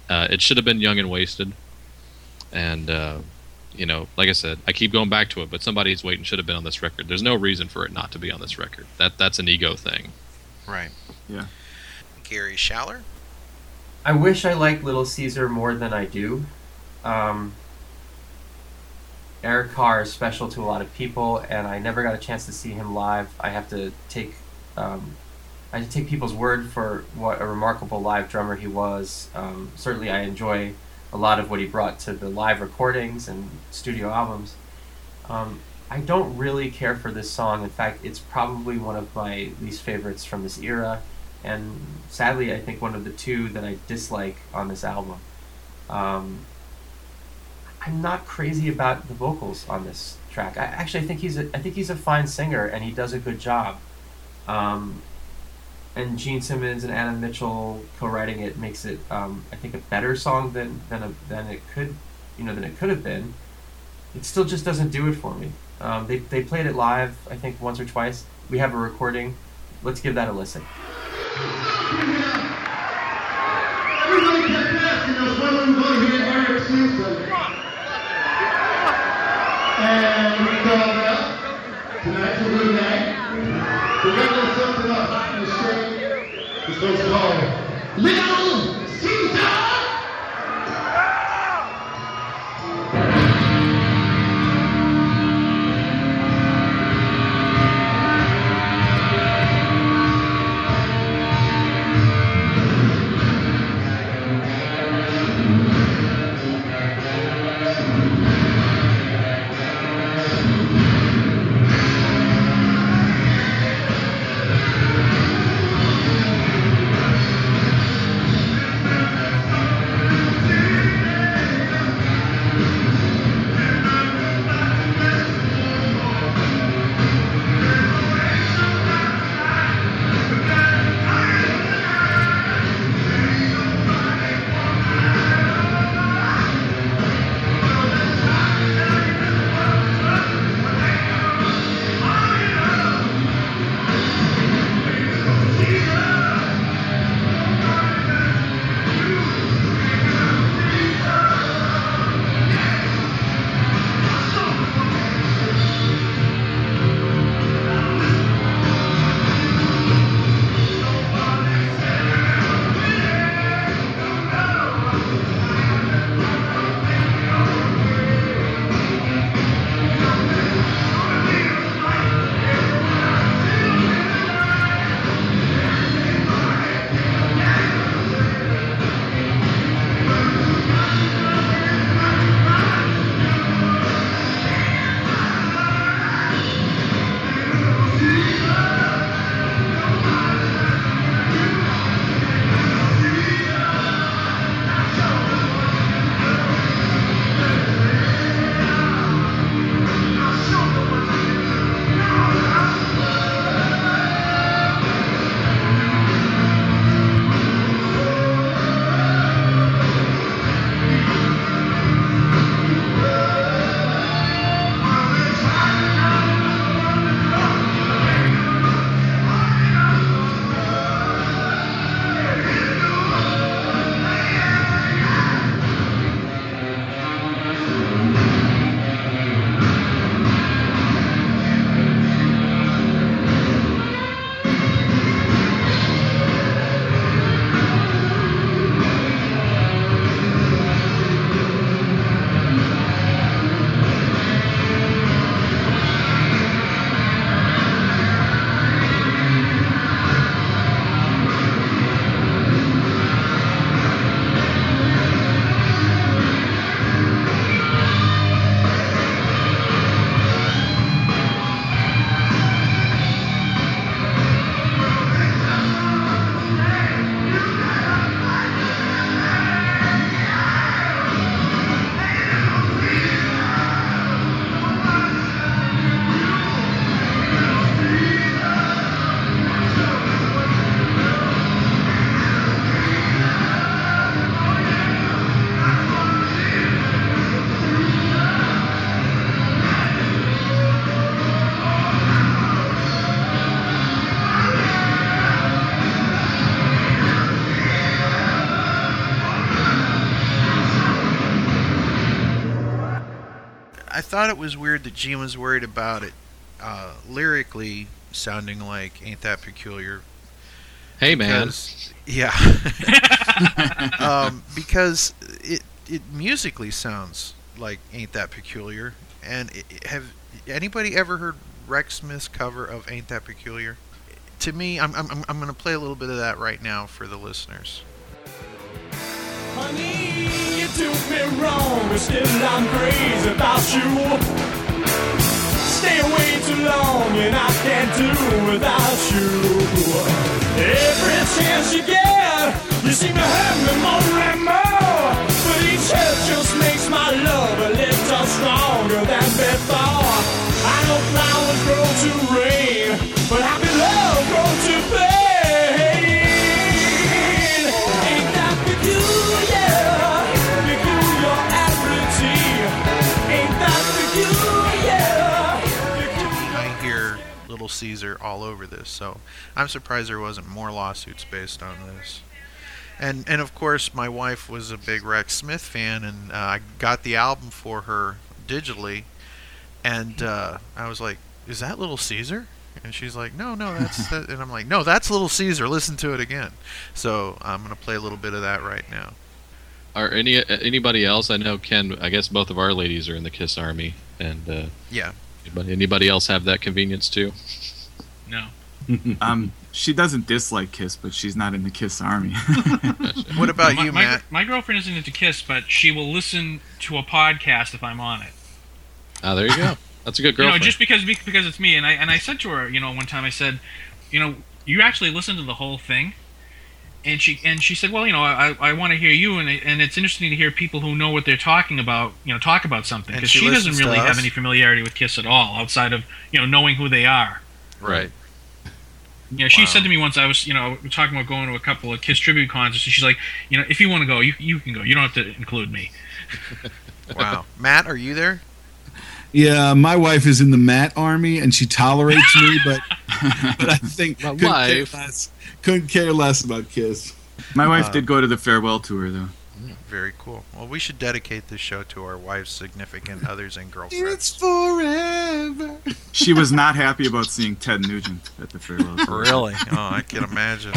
Uh, it should have been Young and Wasted, and uh, you know, like I said, I keep going back to it. But Somebody's Waiting should have been on this record. There's no reason for it not to be on this record. That that's an ego thing, right? Yeah. Gary Schaller. I wish I liked Little Caesar more than I do. Um, Eric Carr is special to a lot of people, and I never got a chance to see him live. I have to take, um, I have to take people's word for what a remarkable live drummer he was. Um, certainly, I enjoy a lot of what he brought to the live recordings and studio albums. Um, I don't really care for this song. In fact, it's probably one of my least favorites from this era, and sadly, I think one of the two that I dislike on this album. Um, I'm not crazy about the vocals on this track. I actually I think he's a, I think he's a fine singer, and he does a good job. Um, and Gene Simmons and Adam Mitchell co-writing it makes it um, I think a better song than than a, than it could you know than it could have been. It still just doesn't do it for me. Um, they they played it live I think once or twice. We have a recording. Let's give that a listen. And uh, tonight We're going to go something up in the show. This one's called Little Caesar. I thought it was weird that Gene was worried about it uh, lyrically sounding like Ain't That Peculiar. Hey, man. Because, yeah. um, because it it musically sounds like Ain't That Peculiar. And it, it, have anybody ever heard Rex Smith's cover of Ain't That Peculiar? To me, I'm I'm I'm going to play a little bit of that right now for the listeners. Honey, you do me wrong, but still I'm crazy about you. Stay away too long and I can't do without you. Every chance you get, you seem to hurt me more and more. But each hurt just makes my love a little stronger than before. I know flowers grow to rain, but happy love grows to pain. I hear Little Caesar all over this, so I'm surprised there wasn't more lawsuits based on this. And and of course, my wife was a big Rex Smith fan, and uh, I got the album for her digitally, and uh, I was like, "Is that Little Caesar?" And she's like, no, no, that's that. And I'm like, no, that's Little Caesar. Listen to it again. So I'm going to play a little bit of that right now. Are any anybody else? I know, Ken, I guess both of our ladies are in the KISS Army. And uh, yeah. Anybody, anybody else have that convenience, too? No. um, she doesn't dislike KISS, but she's not in the KISS Army. What about my, you, Matt? My, my girlfriend isn't into KISS, but she will listen to a podcast if I'm on it. Ah, there you go. That's a good girlfriend. You know, just because because it's me, and I and I said to her, you know, one time I said, you know, you actually listened to the whole thing, and she and she said, well, you know, I I want to hear you, and and it's interesting to hear people who know what they're talking about, you know, talk about something, because she, she doesn't really have any familiarity with KISS at all, outside of, you know, knowing who they are. Right. Yeah, you know, she wow. said to me once, I was, you know, talking about going to a couple of KISS tribute concerts, and she's like, you know, if you want to go, you you can go. You don't have to include me. Wow, Matt, are you there? Yeah, my wife is in the Matt Army, and she tolerates me, but but I think my couldn't wife care less, couldn't care less about KISS. My wife uh, did go to the farewell tour, though. Very cool. Well, we should dedicate this show to our wives, significant others, and girlfriends. It's forever. She was not happy about seeing Ted Nugent at the farewell tour. Really? Oh, I can imagine.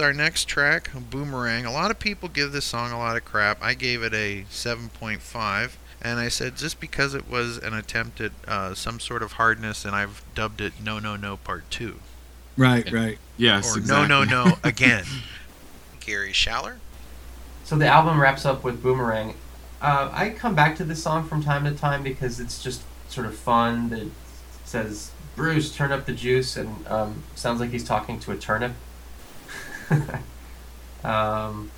Our next track, Boomerang. A lot of people give this song a lot of crap. I gave it a seven point five, and I said just because it was an attempt at uh, some sort of hardness, and I've dubbed it No No No Part two. Right, yeah. right. Yes, or exactly. No No No Again. Gary Schaller? So the album wraps up with Boomerang. Uh, I come back to this song from time to time because it's just sort of fun. That says, Bruce, turn up the juice, and um, sounds like he's talking to a turnip. um,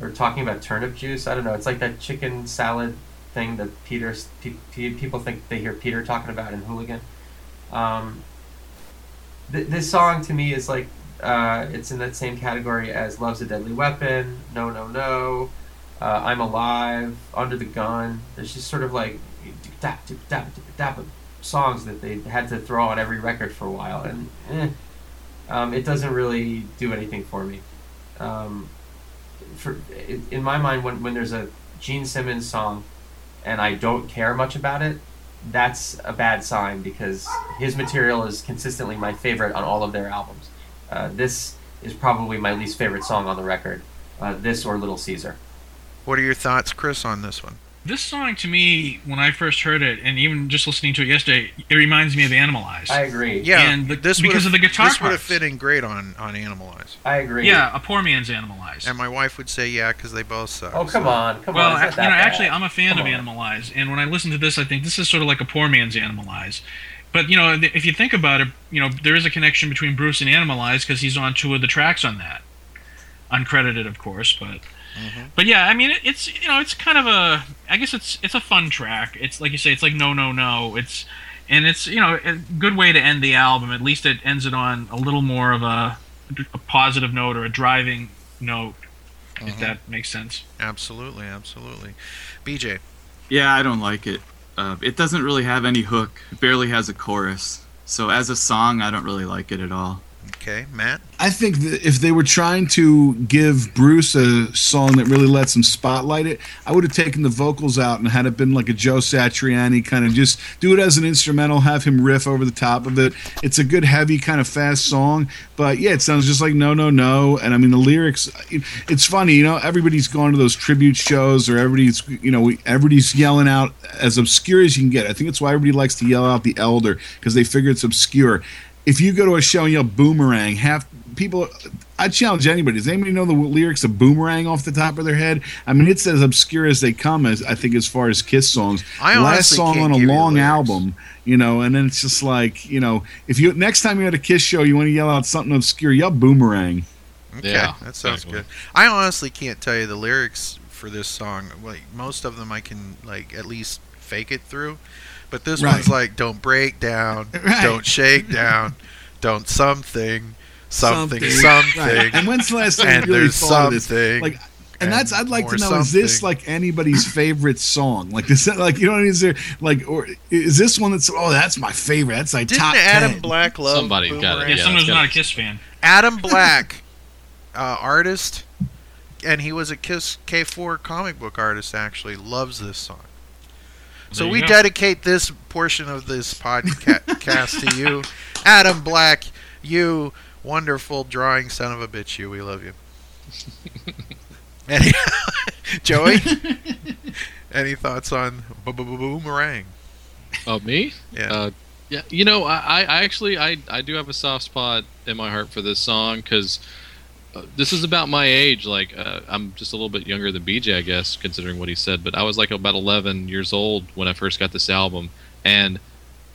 or talking about turnip juice. I don't know. It's like that chicken salad thing that Peter pe- pe- people think they hear Peter talking about in Hooligan. Um, th- this song to me is like uh, it's in that same category as Love's a Deadly Weapon, No No No, uh, I'm Alive, Under the Gun. There's just sort of like dap, dap, dap, dap, songs that they had to throw on every record for a while, and eh. Um, it doesn't really do anything for me. Um, for it, in my mind, when, when there's a Gene Simmons song and I don't care much about it, that's a bad sign, because his material is consistently my favorite on all of their albums. Uh, this is probably my least favorite song on the record, uh, this or Little Caesar. What are your thoughts, Chris, on this one? This song, to me, when I first heard it, and even just listening to it yesterday, it reminds me of Animalize. I agree. Yeah, and the, this because of the guitar This parts. Would have fit in great on, on Animalize. I agree. Yeah, a poor man's Animalize. And my wife would say, yeah, because they both suck. Oh, come so. on. Come well, on. Well, you know, bad. actually, I'm a fan come of on. Animalize, and when I listen to this, I think this is sort of like a poor man's Animalize. But, you know, if you think about it, you know, there is a connection between Bruce and Animalize, because he's on two of the tracks on that. Uncredited, of course, but... Mm-hmm. But yeah, I mean, it, it's you know, it's kind of a, I guess it's it's a fun track. It's like you say, it's like no, no, no. It's and it's you know, a good way to end the album. At least it ends it on a little more of a, a positive note, or a driving note, mm-hmm. if that makes sense. Absolutely, absolutely. B J, yeah, I don't like it. Uh, it doesn't really have any hook. It barely has a chorus. So as a song, I don't really like it at all. Okay, Matt? I think that if they were trying to give Bruce a song that really lets him spotlight it, I would have taken the vocals out and had it been like a Joe Satriani kind of, just do it as an instrumental, have him riff over the top of it. It's a good, heavy, kind of fast song, but yeah, it sounds just like no, no, no. And I mean, the lyrics, it's funny, you know, everybody's gone to those tribute shows, or everybody's, you know, everybody's yelling out as obscure as you can get. I think that's why everybody likes to yell out the Elder, because they figure it's obscure. If you go to a show and yell Boomerang, half people, I challenge anybody. Does anybody know the lyrics of Boomerang off the top of their head? I mean, it's as obscure as they come, as I think, as far as Kiss songs. I Last song on a long album, you know, and then it's just like, you know, if you next time you're at a Kiss show, you want to yell out something obscure, yell Boomerang. Okay, yeah, that sounds exactly. good. I honestly can't tell you the lyrics for this song. Like most of them, I can like at least fake it through, but this right. one's like, "Don't break down, right. don't shake down, don't something, something, something." something. Right. And when's the last time you really thought of this? Like, and, and that's I'd like to know: something. Is this like anybody's favorite song? Like this, like you know what I mean? Is there like, or is this one that's oh, that's my favorite? That's like Didn't top Adam ten. Black love somebody got it. Yeah, yeah someone's got not it. a Kiss fan. Adam Black. Uh, artist, and he was a Kiss K four comic book artist, actually loves this song. So we go. dedicate this portion of this podcast to you, Adam Black, you wonderful drawing son of a bitch, you. We love you. Any, Joey, any thoughts on Boomerang? Oh, me? Yeah. Uh, yeah. You know, I, I actually I, I do have a soft spot in my heart for this song because Uh, this is about my age. Like uh, I'm just a little bit younger than B J, I guess, considering what he said. But I was like about eleven years old when I first got this album, and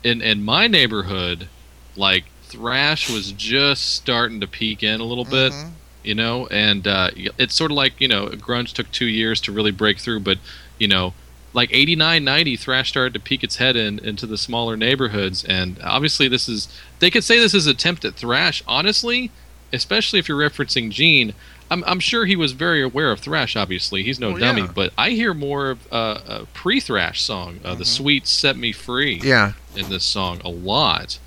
in in my neighborhood, like thrash was just starting to peak in a little bit, mm-hmm. you know. And uh, it's sort of like, you know, grunge took two years to really break through, but you know, like eighty-nine, ninety, thrash started to peek its head in into the smaller neighborhoods. And obviously, this is they could say this is an attempt at thrash, honestly. Especially if you're referencing Gene, I'm, I'm sure he was very aware of thrash. Obviously, he's no oh, dummy. Yeah. But I hear more of uh, a pre-thrash song, uh, mm-hmm. "The Sweet Set Me Free," yeah. in this song a lot,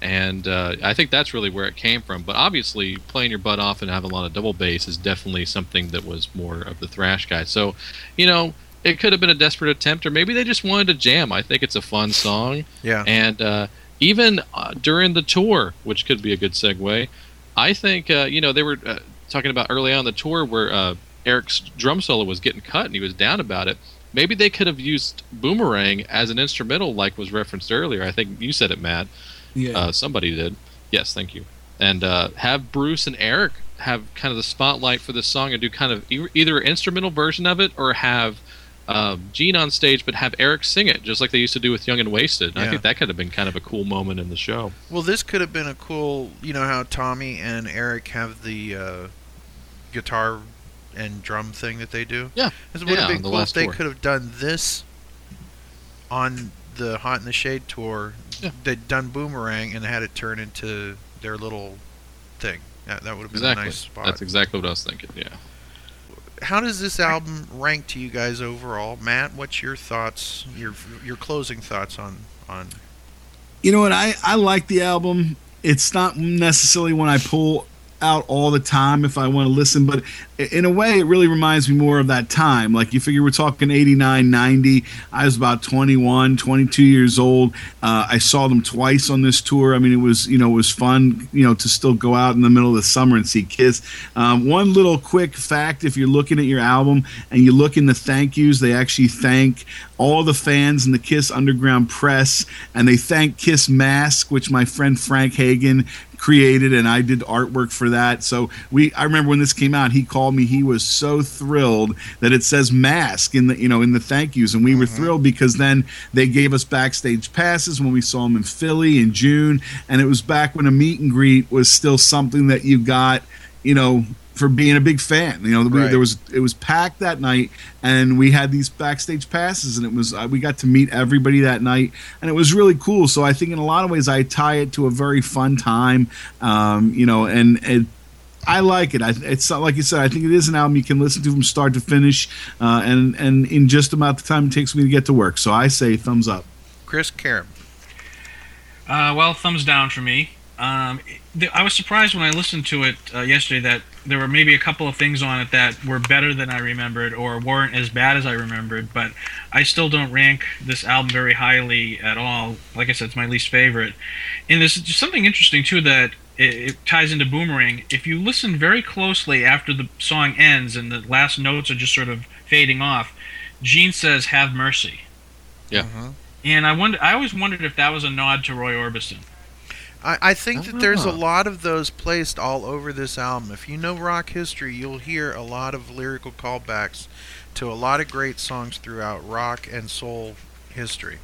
and uh, I think that's really where it came from. But obviously, playing your butt off and having a lot of double bass is definitely something that was more of the thrash guy. So, you know, it could have been a desperate attempt, or maybe they just wanted to jam. I think it's a fun song, yeah. And uh, even uh, during the tour, which could be a good segue. I think, uh, you know, they were uh, talking about early on the tour where uh, Eric's drum solo was getting cut and he was down about it. Maybe they could have used Boomerang as an instrumental like was referenced earlier. I think you said it, Matt. Yeah. Uh, somebody did. Yes, thank you. And uh, have Bruce and Eric have kind of the spotlight for this song and do kind of e- either an instrumental version of it or have uh, Gene on stage but have Eric sing it just like they used to do with Young and Wasted. Yeah. I think that could have been kind of a cool moment in the show. Well, this could have been a cool, you know how Tommy and Eric have the uh, guitar and drum thing that they do? Yeah. This would yeah, have been cool the if they tour. could have done this on the Hot in the Shade tour. Yeah. They'd done Boomerang and had it turn into their little thing. That, that would have been exactly. a nice spot. That's exactly what I was thinking, yeah. How does this album rank to you guys overall? Matt, what's your thoughts, your your closing thoughts on... on? You know what, I, I like the album. It's not necessarily one I pull out all the time if I want to listen, but in a way it really reminds me more of that time. Like you figure we're talking eighty-nine, ninety. I was about twenty-one, twenty-two years old. Uh, I saw them twice on this tour. I mean, it was, you know, it was fun, you know, to still go out in the middle of the summer and see Kiss. Um, one little quick fact, if you're looking at your album and you look in the thank yous, they actually thank all the fans in the Kiss Underground press, and they thank Kiss Mask, which my friend Frank Hagen created, and I did artwork for that. So we, I remember when this came out, he called me. He was so thrilled that it says Mask in the, you know, in the thank yous, and we mm-hmm. were thrilled because then they gave us backstage passes when we saw him in Philly in June, and it was back when a meet and greet was still something that you got, you know, for being a big fan. You know, right. we, there was it was packed that night, and we had these backstage passes, and it was uh, we got to meet everybody that night, and it was really cool. So I think in a lot of ways I tie it to a very fun time, um, you know, and it. I like it. I, it's like you said. I think it is an album you can listen to from start to finish, uh, and and in just about the time it takes me to get to work. So I say thumbs up. Chris Karam. Uh, well, thumbs down for me. Um, th- I was surprised when I listened to it uh, yesterday that there were maybe a couple of things on it that were better than I remembered or weren't as bad as I remembered. But I still don't rank this album very highly at all. Like I said, it's my least favorite. And there's just something interesting too that. It ties into Boomerang. If you listen very closely after the song ends and the last notes are just sort of fading off, Gene says, "Have mercy." Yeah. Uh-huh. And I wonder. I always wondered if that was a nod to Roy Orbison. I, I think I that there's know. a lot of those placed all over this album. If you know rock history, you'll hear a lot of lyrical callbacks to a lot of great songs throughout rock and soul history.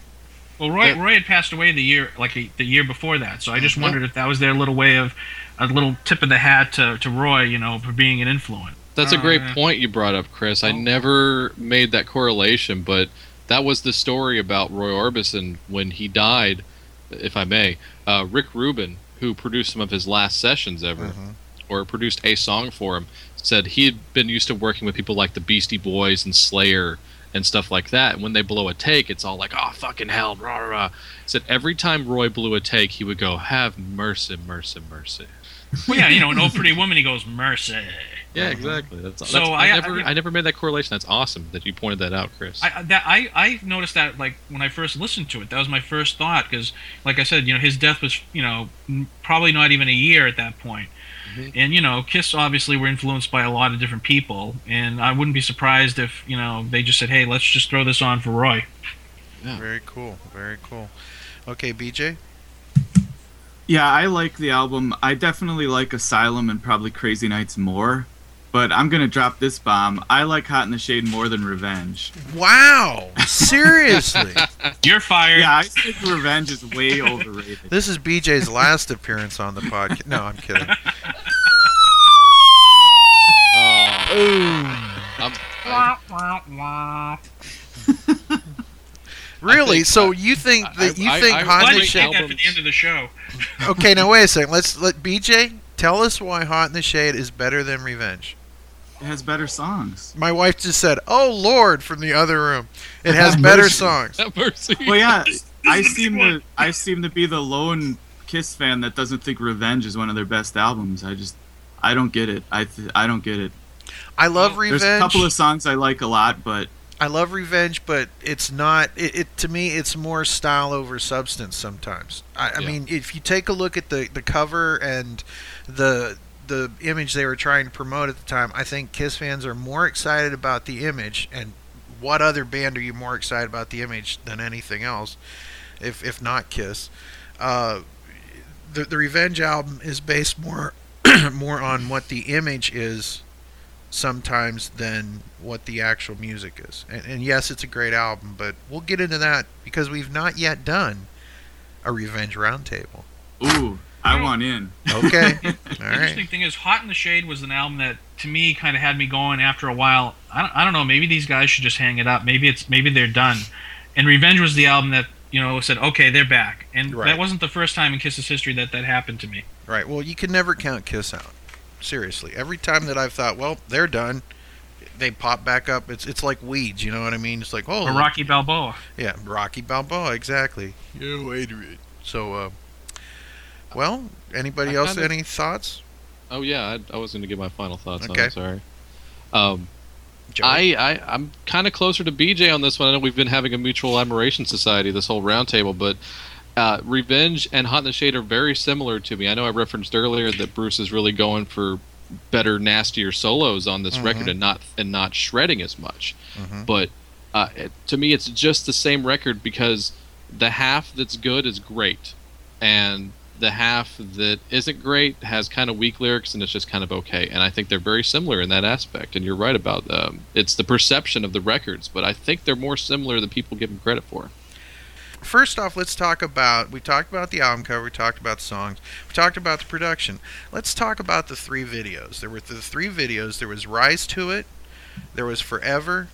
Well, Roy, Roy had passed away the year, like a, the year before that, so I just mm-hmm. wondered if that was their little way of, a little tip of the hat to, to Roy, you know, for being an influence. That's uh, a great point you brought up, Chris. Oh. I never made that correlation, but that was the story about Roy Orbison when he died, if I may. Uh, Rick Rubin, who produced some of his last sessions ever, mm-hmm. or produced a song for him, said he had been used to working with people like the Beastie Boys and Slayer and stuff like that. And when they blow a take, it's all like, oh, fucking hell, rah, rah, rah. Said every time Roy blew a take, he would go, have mercy, mercy, mercy. Well, yeah, you know, an old pretty woman, he goes, mercy. Yeah, exactly. That's, so that's, I, I, never, I, I, I never made that correlation. That's awesome that you pointed that out, Chris. I, that, I, I noticed that, like, when I first listened to it. That was my first thought because, like I said, you know, his death was, you know, probably not even a year at that point. Mm-hmm. And, you know, Kiss obviously were influenced by a lot of different people, and I wouldn't be surprised if, you know, they just said, hey, let's just throw this on for Roy. Yeah. Very cool. Very cool. Okay, B J? Yeah, I like the album. I definitely like Asylum and probably Crazy Nights more, but I'm going to drop this bomb. I like Hot in the Shade more than Revenge. Wow. Seriously. You're fired. Yeah, I think Revenge is way overrated. This is B J's last appearance on the podcast. No, I'm kidding. Oh. I'm, I'm... Really? Think, so you think that I, you I, think I, I, Hot in the Shade? That for the end of the show. Okay, now wait a second. Let's let B J tell us why Hot in the Shade is better than Revenge. It has better songs. My wife just said, "Oh Lord," from the other room. It has Have better mercy. songs. Have mercy. Well, yeah, I seem to I seem to be the lone Kiss fan that doesn't think Revenge is one of their best albums. I just I don't get it. I th- I don't get it. I love well, Revenge. There's a couple of songs I like a lot, but. I love Revenge, but it's not. It, it to me, it's more style over substance. Sometimes, I, I yeah. mean, if you take a look at the, the cover and the the image they were trying to promote at the time, I think Kiss fans are more excited about the image. And what other band are you more excited about the image than anything else, if if not Kiss? Uh, the the Revenge album is based more more on what the image is. Sometimes than what the actual music is. And, and yes, it's a great album, but we'll get into that because we've not yet done a Revenge roundtable. Ooh, I want in. Okay. All right. The interesting thing is Hot in the Shade was an album that, to me, kind of had me going after a while. I don't, I don't know, maybe these guys should just hang it up. Maybe it's maybe they're done. And Revenge was the album that, you know, said, okay, they're back. And right. that wasn't the first time in Kiss's history that that happened to me. Right. Well, you can never count Kiss out. Seriously, every time that I've thought, well, they're done, they pop back up. It's it's like weeds, you know what I mean? It's like, oh, or Rocky Balboa. Yeah, Rocky Balboa, exactly. Yeah, wait a minute. So, uh, well, anybody I else kinda, any thoughts? Oh yeah, I, I was going to give my final thoughts. Okay. on it, sorry. Um, I, I I'm kind of closer to B J on this one. I know we've been having a mutual admiration society this whole roundtable, but. Uh, Revenge and Hot in the Shade are very similar to me. I know I referenced earlier that Bruce is really going for better, nastier solos on this mm-hmm. record and not and not shredding as much. Mm-hmm. But uh, it, to me, it's just the same record because the half that's good is great, and the half that isn't great has kind of weak lyrics and it's just kind of okay. And I think they're very similar in that aspect. And you're right about um, it's the perception of the records, but I think they're more similar than people give them credit for. First off, let's talk about, we talked about the album cover, we talked about the songs, we talked about the production. Let's talk about the three videos. There were the three videos. There was Rise to It, there was Forever,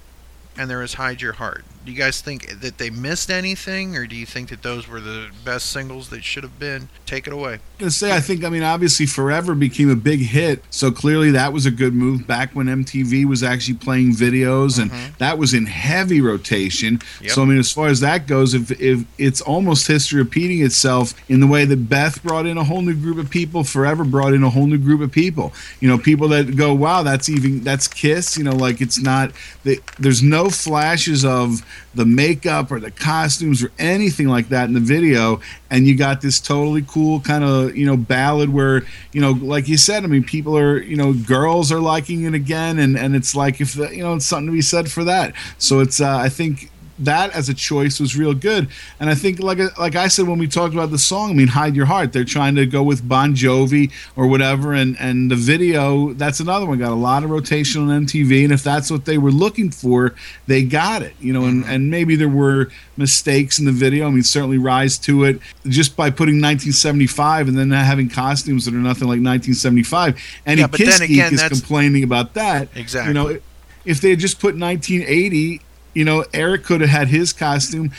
and there was Hide Your Heart. Do you guys think that they missed anything, or do you think that those were the best singles that should have been? Take it away. I was going to say, I think, I mean, obviously Forever became a big hit, so clearly that was a good move back when M T V was actually playing videos, and mm-hmm. that was in heavy rotation. Yep. So, I mean, as far as that goes, if, if it's almost history repeating itself in the way that Beth brought in a whole new group of people, Forever brought in a whole new group of people. You know, people that go, wow, that's even, that's Kiss, you know, like it's not, they, there's no flashes of the makeup or the costumes or anything like that in the video, and you got this totally cool kind of, you know, ballad where, you know, like you said, I mean, people are, you know, girls are liking it again, and, and it's like, if the, you know, it's something to be said for that. So it's, uh, I think that as a choice was real good. And I think, like like I said when we talked about the song, I mean, Hide Your Heart, they're trying to go with Bon Jovi or whatever, and, and the video, that's another one, got a lot of rotation on M T V, and if that's what they were looking for, they got it. You know, and, and maybe there were mistakes in the video. I mean, certainly Rise to It, just by putting nineteen seventy-five and then not having costumes that are nothing like nineteen seventy-five. And yeah, Kiss Geek is complaining about that. Exactly. You know, if they had just put nineteen eighty, you know, Eric could have had his costume.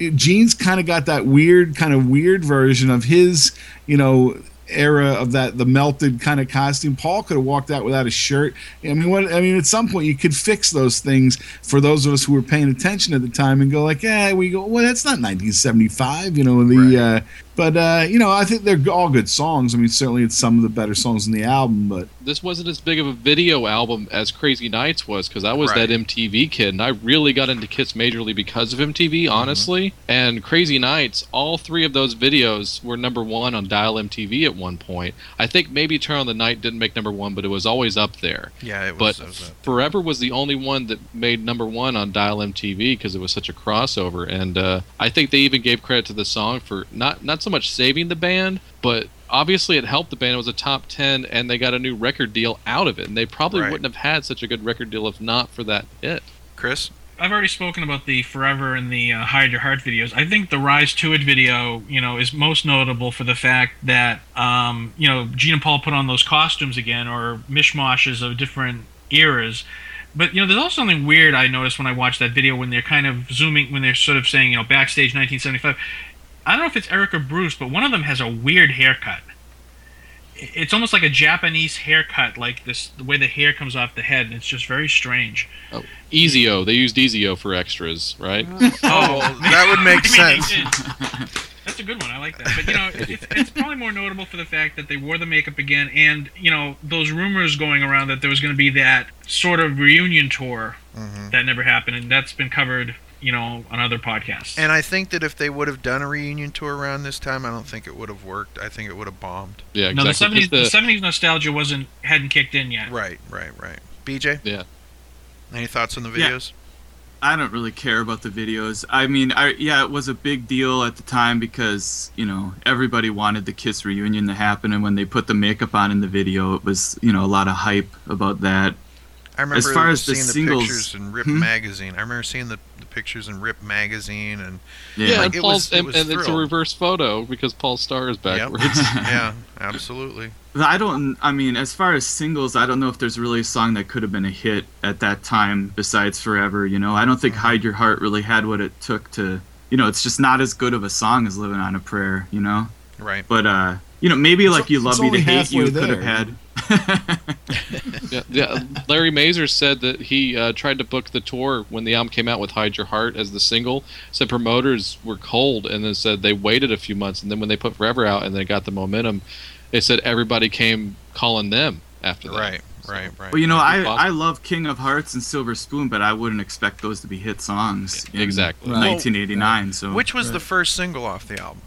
Gene's kind of got that weird, kind of weird version of his, you know, era of that, the melted kind of costume. Paul could have walked out without a shirt. I mean, what, I mean, at some point you could fix those things for those of us who were paying attention at the time and go like, yeah, we go, well, that's not nineteen seventy-five, you know, the, right. uh, but, uh, you know, I think they're all good songs. I mean, certainly it's some of the better songs in the album, but this wasn't as big of a video album as Crazy Nights was, because I was right. that M T V kid, and I really got into Kiss majorly because of M T V, honestly. Mm-hmm. And Crazy Nights, all three of those videos were number one on Dial M T V at one point. I think maybe Turn on the Night didn't make number one, but it was always up there. Yeah, it was. But was Forever was the only one that made number one on Dial M T V because it was such a crossover. And uh, I think they even gave credit to the song for not not so much saving the band, but obviously it helped the band. It was a top ten, and they got a new record deal out of it, and they probably right. wouldn't have had such a good record deal if not for that hit. Chris? I've already spoken about the Forever and the uh, Hide Your Heart videos. I think the Rise to It video, you know, is most notable for the fact that, um, you know, Gene and Paul put on those costumes again, or mishmashes of different eras. But, you know, there's also something weird I noticed when I watched that video, when they're kind of zooming, when they're sort of saying, you know, backstage nineteen seventy-five. I don't know if it's Eric or Bruce, but one of them has a weird haircut. It's almost like a Japanese haircut, like this, the way the hair comes off the head, and it's just very strange. Oh, Ezio. They used Ezio for extras, right? Oh, that would make sense. That's a good one. I like that. But, you know, it's, it's probably more notable for the fact that they wore the makeup again, and, you know, those rumors going around that there was going to be that sort of reunion tour mm-hmm. that never happened, and that's been covered, you know, on other podcasts. And I think that if they would have done a reunion tour around this time, I don't think it would have worked. I think it would have bombed. Yeah, exactly. No, the seventies, the, the seventies nostalgia wasn't hadn't kicked in yet. Right, right, right. B J? Yeah. Any thoughts on the videos? Yeah. I don't really care about the videos. I mean, I yeah, it was a big deal at the time because, you know, everybody wanted the Kiss reunion to happen, and when they put the makeup on in the video, it was, you know, a lot of hype about that. I remember as far as seeing the, the singles, pictures in Rip hmm? magazine. I remember seeing the, the pictures in Rip magazine, and yeah, yeah like, and, it Paul's, was, it was and, and it's a reverse photo because Paul Starr is backwards. Yep. Yeah, absolutely. I don't. I mean, as far as singles, I don't know if there's really a song that could have been a hit at that time besides Forever. You know, I don't think mm-hmm. Hide Your Heart really had what it took to. You know, it's just not as good of a song as Living on a Prayer. You know. Right. But uh, you know, maybe like it's, You Love Me to Hate You could have had. yeah, yeah, Larry Mazur said that he uh, tried to book the tour when the album came out with Hide Your Heart as the single. Said promoters were cold, and then said they waited a few months, and then when they put Forever out and they got the momentum, they said everybody came calling them after that. Right, so, right, right. Well, you know, I, I love King of Hearts and Silver Spoon, but I wouldn't expect those to be hit songs yeah, in exactly. nineteen eighty-nine. Well, so which was right. the first single off the album?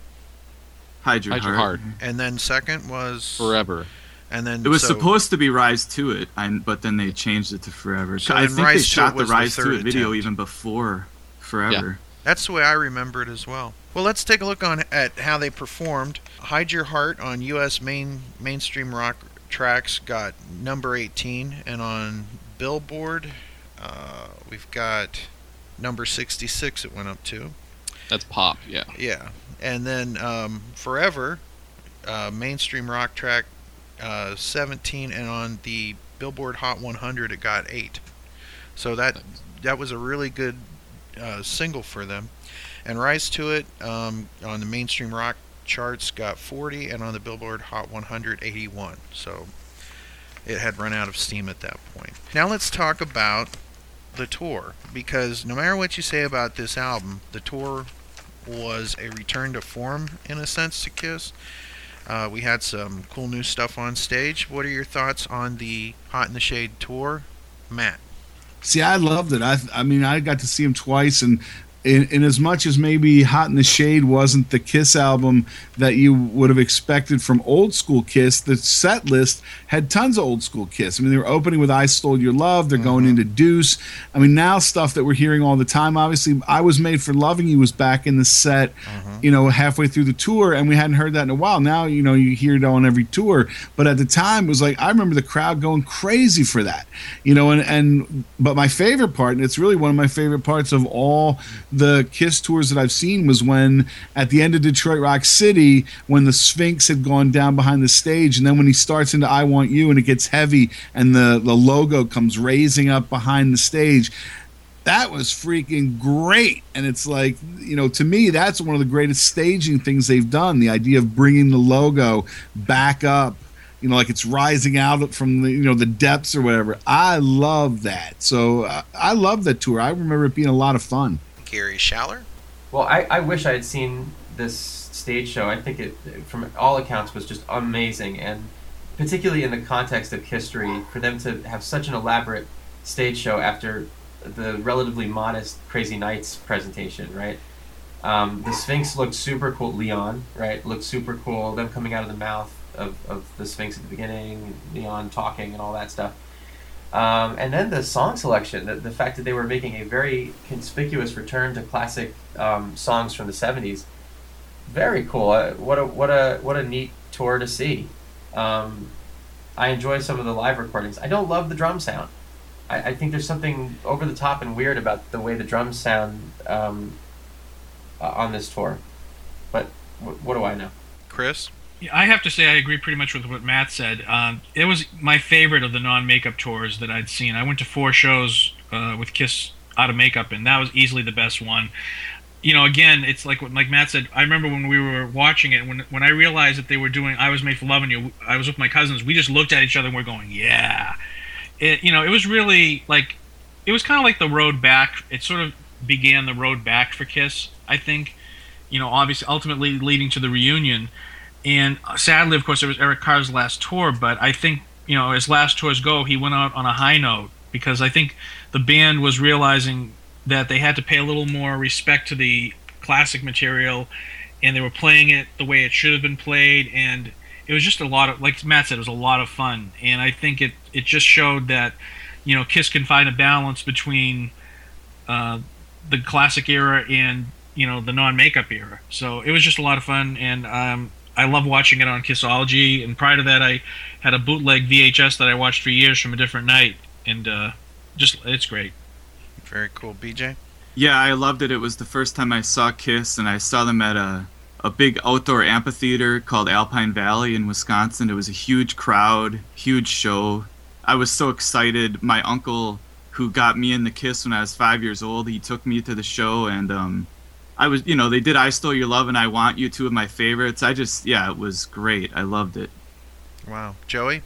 Hide Your, Hide Your Heart. Heart. And then second was Forever. And then, it was so, supposed to be Rise to It, and, but then they changed it to Forever. So I think Rise they shot the Rise the to It attempt. video even before Forever. Yeah. That's the way I remember it as well. Well, let's take a look on at how they performed. Hide Your Heart on U S main mainstream rock tracks got number eighteen, and on Billboard, uh, we've got number sixty-six. It went up to. That's pop, yeah. Yeah, and then um, Forever, uh, mainstream rock track. Uh, seventeen, and on the Billboard Hot one hundred it got eight. So that that was a really good uh, single for them. And Rise to It um, on the mainstream rock charts got forty, and on the Billboard Hot one hundred eighty-one. So it had run out of steam at that point. Now let's talk about the tour, because no matter what you say about this album, the tour was a return to form in a sense to Kiss. Uh, we had some cool new stuff on stage. What are your thoughts on the Hot in the Shade tour, Matt? See, I loved it. I I mean, I got to see him twice, and in, in as much as maybe Hot in the Shade wasn't the Kiss album that you would have expected from old school Kiss, the set list had tons of old school Kiss. I mean, they were opening with I Stole Your Love. They're mm-hmm. going into Deuce. I mean, now stuff that we're hearing all the time. Obviously, I Was Made for Loving You was back in the set, mm-hmm. you know, halfway through the tour, and we hadn't heard that in a while. Now, you know, you hear it on every tour. But at the time, it was like, I remember the crowd going crazy for that, you know, and, and but my favorite part, and it's really one of my favorite parts of all the Kiss tours that I've seen, was when at the end of Detroit Rock City, when the Sphinx had gone down behind the stage, and then when he starts into I Want You and it gets heavy and the, the logo comes raising up behind the stage. That was freaking great. And it's like, you know, to me, that's one of the greatest staging things they've done, the idea of bringing the logo back up, you know, like it's rising out from the, you know, the depths or whatever. I love that. So uh, I love that tour. I remember it being a lot of fun. Gary Schaller? Well, I, I wish I had seen this stage show. I think it, from all accounts, was just amazing. And particularly in the context of history, for them to have such an elaborate stage show after the relatively modest Crazy Nights presentation, right? Um, the Sphinx looked super cool. Leon, right? Looked super cool. Them coming out of the mouth Of, of the Sphinx at the beginning, Leon talking and all that stuff. Um, and then the song selection, the, the fact that they were making a very conspicuous return to classic um, songs from the seventies. Very cool. Uh, what a what a what a neat tour to see. Um, I enjoy some of the live recordings. I don't love the drum sound. I, I think there's something over the top and weird about the way the drums sound um, uh, on this tour. But w- what do I know? Chris? I have to say I agree pretty much with what Matt said. Um, it was my favorite of the non-makeup tours that I'd seen. I went to four shows uh, with Kiss out of makeup, and that was easily the best one. You know, again, it's like what, like Matt said, I remember when we were watching it, when when I realized that they were doing I Was Made for Loving You, I was with my cousins, we just looked at each other and we're going, yeah. It, you know, it was really like, it was kind of like the road back. It sort of began the road back for Kiss, I think. You know, obviously, ultimately leading to the reunion. And sadly, of course, it was Eric Carr's last tour, but I think, you know, as last tours go, he went out on a high note, because I think the band was realizing that they had to pay a little more respect to the classic material, and they were playing it the way it should have been played, and it was just a lot of, like Matt said, it was a lot of fun. And I think it, it just showed that, you know, Kiss can find a balance between uh, the classic era and, you know, the non-makeup era. So it was just a lot of fun, and um I love watching it on Kissology, and prior to that, I had a bootleg V H S that I watched for years from a different night, and uh, just it's great. Very cool, B J. Yeah, I loved it. It was the first time I saw Kiss, and I saw them at a a big outdoor amphitheater called Alpine Valley in Wisconsin. It was a huge crowd, huge show. I was so excited. My uncle, who got me into Kiss when I was five years old, he took me to the show, and um. I was, you know, they did I Stole Your Love and I Want You, two of my favorites. I just, yeah, it was great. I loved it. Wow. Joey?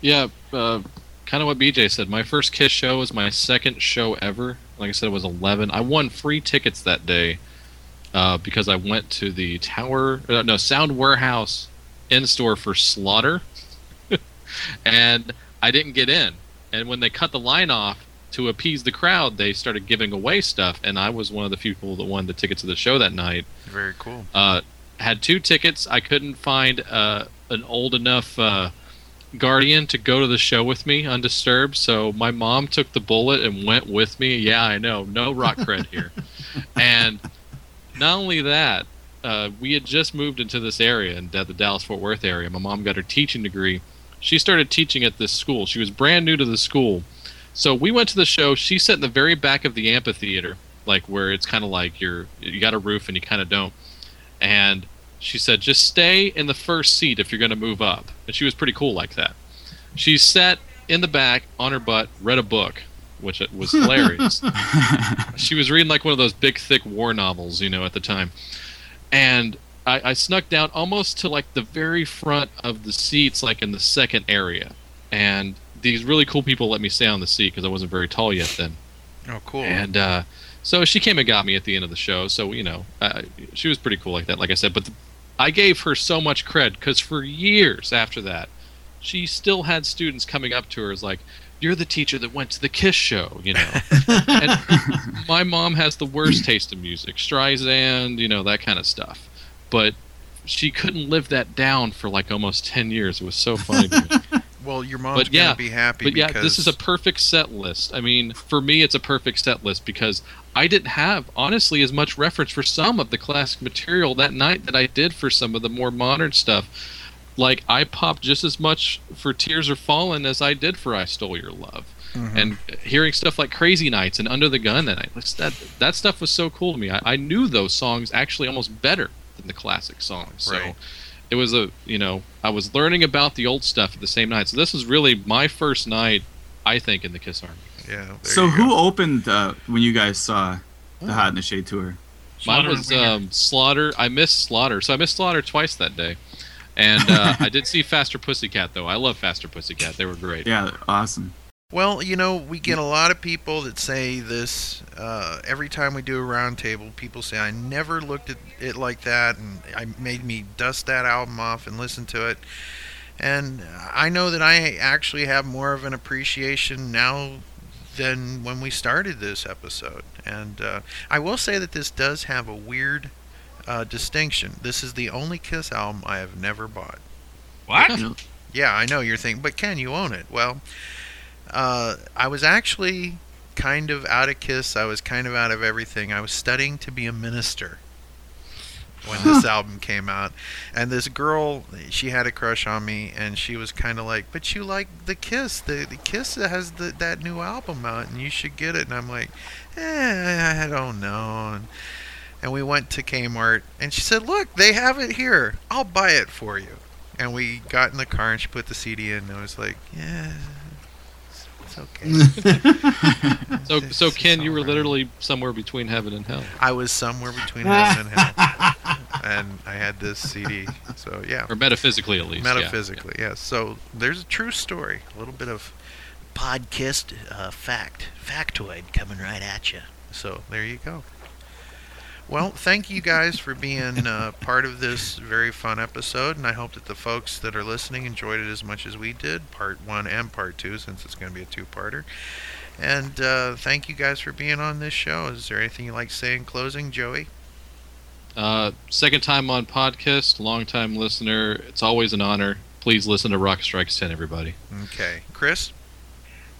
Yeah, uh, kind of what B J said. My first Kiss show was my second show ever. Like I said, it was eleven. I won free tickets that day uh, because I went to the Tower, no, Sound Warehouse in-store for Slaughter. And I didn't get in. And when they cut the line off, to appease the crowd, they started giving away stuff, and I was one of the few people that won the tickets to the show that night. Very cool. Uh, had two tickets. I couldn't find uh, an old enough uh, guardian to go to the show with me undisturbed, so my mom took the bullet and went with me. Yeah, I know. No rock cred here. And not only that, uh, we had just moved into this area, in the Dallas-Fort Worth area. My mom got her teaching degree. She started teaching at this school. She was brand new to the school. So we went to the show. She sat in the very back of the amphitheater, like where it's kind of like you're you got a roof and you kind of don't. And she said, just stay in the first seat if you're going to move up. And she was pretty cool like that. She sat in the back on her butt, read a book, which was hilarious. She was reading like one of those big, thick war novels, you know, at the time. And I, I snuck down almost to like the very front of the seats, like in the second area. And these really cool people let me stay on the seat because I wasn't very tall yet then. Oh, cool. And uh, so she came and got me at the end of the show. So, you know, I, she was pretty cool like that, like I said. But the, I gave her so much cred because for years after that, she still had students coming up to her as like, you're the teacher that went to the Kiss show, you know. And my mom has the worst taste in music, Streisand, you know, that kind of stuff. But she couldn't live that down for like almost ten years. It was so funny to me. Well, your mom's yeah, going to be happy but because... But yeah, this is a perfect set list. I mean, for me, it's a perfect set list because I didn't have, honestly, as much reference for some of the classic material that night that I did for some of the more modern stuff. Like, I popped just as much for Tears Are Fallen as I did for I Stole Your Love. Mm-hmm. And hearing stuff like Crazy Nights and Under the Gun that night, that, that stuff was so cool to me. I, I knew those songs actually almost better than the classic songs. Right. So it was a, you know, I was learning about the old stuff at the same night. So this was really my first night, I think, in the Kiss Army. Yeah. So who opened uh, when you guys saw the Hot in the Shade tour? Mine was um, Slaughter. I missed Slaughter. So I missed Slaughter twice that day. And uh, I did see Faster Pussycat, though. I love Faster Pussycat. They were great. Yeah, awesome. Well, you know, we get a lot of people that say this uh, every time we do a roundtable. People say, I never looked at it like that, and it made me dust that album off and listen to it. And I know that I actually have more of an appreciation now than when we started this episode. And uh, I will say that this does have a weird... Uh, distinction. This is the only Kiss album I have never bought. What? Yeah, I know you're thinking, but Ken, you own it. Well, uh, I was actually kind of out of Kiss. I was kind of out of everything. I was studying to be a minister when this album came out. And this girl, she had a crush on me, and she was kind of like, but you like the Kiss. The, the Kiss has the, that new album out, and you should get it. And I'm like, eh, I don't know. And, And we went to Kmart, and she said, look, they have it here. I'll buy it for you. And we got in the car, and she put the C D in, and I was like, yeah, it's, it's okay. so, it's, so it's Ken, you were right. Literally somewhere between heaven and hell. I was somewhere between heaven and hell. And I had this C D, so yeah. Or metaphysically, at least. Metaphysically, yes. Yeah, yeah. Yeah. So there's a true story, a little bit of podcast uh, fact, factoid coming right at you. So there you go. Well, thank you guys for being uh, part of this very fun episode, and I hope that the folks that are listening enjoyed it as much as we did, part one and part two, since it's going to be a two-parter. And uh, thank you guys for being on this show. Is there anything you'd like to say in closing, Joey? Uh, second time on podcast, long-time listener. It's always an honor. Please listen to Rock Strikes ten, everybody. Okay. Chris?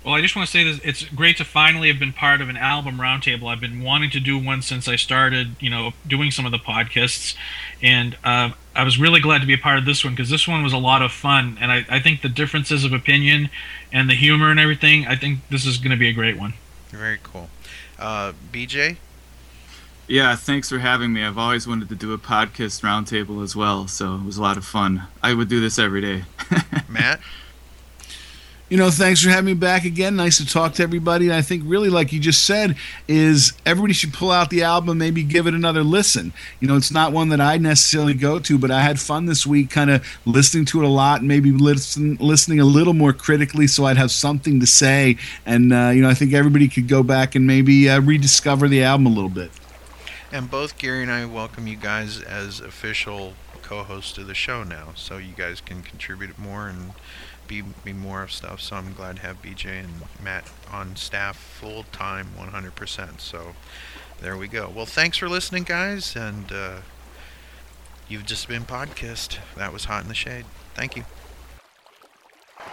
Well, I just want to say this, it's great to finally have been part of an album roundtable. I've been wanting to do one since I started, you know, doing some of the podcasts. And uh, I was really glad to be a part of this one because this one was a lot of fun. And I, I think the differences of opinion and the humor and everything, I think this is going to be a great one. Very cool. Uh, B J? Yeah, thanks for having me. I've always wanted to do a podcast roundtable as well, so it was a lot of fun. I would do this every day. Matt? You know, thanks for having me back again. Nice to talk to everybody. And I think really, like you just said, is everybody should pull out the album and maybe give it another listen. You know, it's not one that I necessarily go to, but I had fun this week kind of listening to it a lot and maybe listen, listening a little more critically so I'd have something to say. And, uh, you know, I think everybody could go back and maybe uh, rediscover the album a little bit. And both Gary and I welcome you guys as official co-hosts of the show now, so you guys can contribute more and... Be, be more of stuff, so I'm glad to have B J and Matt on staff full time one hundred percent. So there we go. Well, thanks for listening, guys, and uh, you've just been podcast. That was Hot in the Shade. Thank you.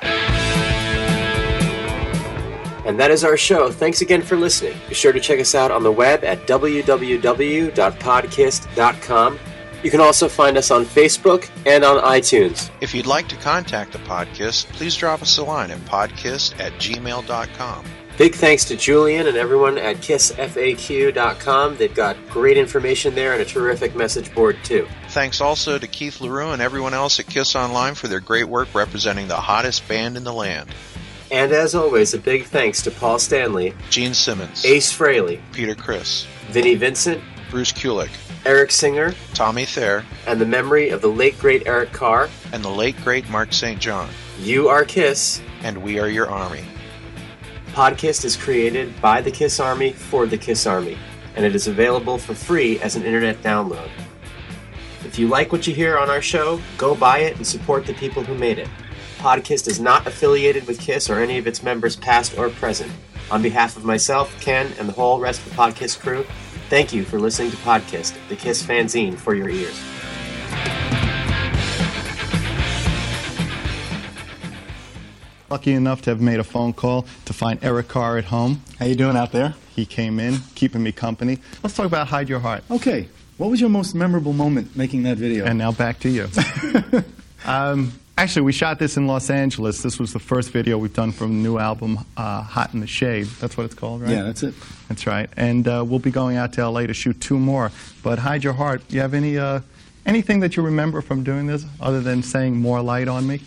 And that is our show. Thanks again for listening. Be sure to check us out on the web at w w w dot podcast dot com. You can also find us on Facebook and on iTunes. If you'd like to contact the podcast, please drop us a line at podcast at gmail dot com. Big thanks to Julian and everyone at kiss f a q dot com. They've got great information there and a terrific message board, too. Thanks also to Keith LaRue and everyone else at Kiss Online for their great work representing the hottest band in the land. And as always, a big thanks to Paul Stanley, Gene Simmons, Ace Frehley, Peter Criss, Vinnie Vincent, Bruce Kulick, Eric Singer, Tommy Thayer, and the memory of the late great Eric Carr, and the late great Mark Saint John. You are Kiss, and we are your Army. Podcast is created by the Kiss Army for the Kiss Army, and it is available for free as an internet download. If you like what you hear on our show, go buy it and support the people who made it. Podkiss is not affiliated with KISS or any of its members past or present. On behalf of myself, Ken, and the whole rest of the Podkiss crew, thank you for listening to Podkiss, the KISS fanzine for your ears. Lucky enough to have made a phone call to find Eric Carr at home. How you doing out there? He came in, keeping me company. Let's talk about Hide Your Heart. Okay. What was your most memorable moment making that video? And now back to you. um, actually, we shot this in Los Angeles. This was the first video we've done from the new album, uh, Hot in the Shade. That's what it's called, right? Yeah, that's it. That's right. And uh, we'll be going out to L A to shoot two more. But Hide Your Heart, you have any uh, anything that you remember from doing this other than saying more light on me?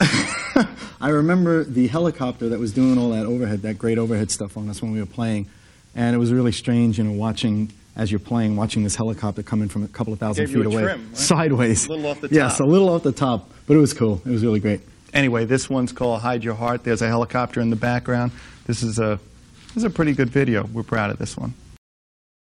I remember the helicopter that was doing all that overhead, that great overhead stuff on us when we were playing, and it was really strange, you know, watching as you're playing, watching this helicopter coming from a couple of thousand feet away, trim, right? Sideways. A little off the top. Yes, a little off the top, but it was cool. It was really great. Anyway, this one's called "Hide Your Heart." There's a helicopter in the background. This is a this is a pretty good video. We're proud of this one.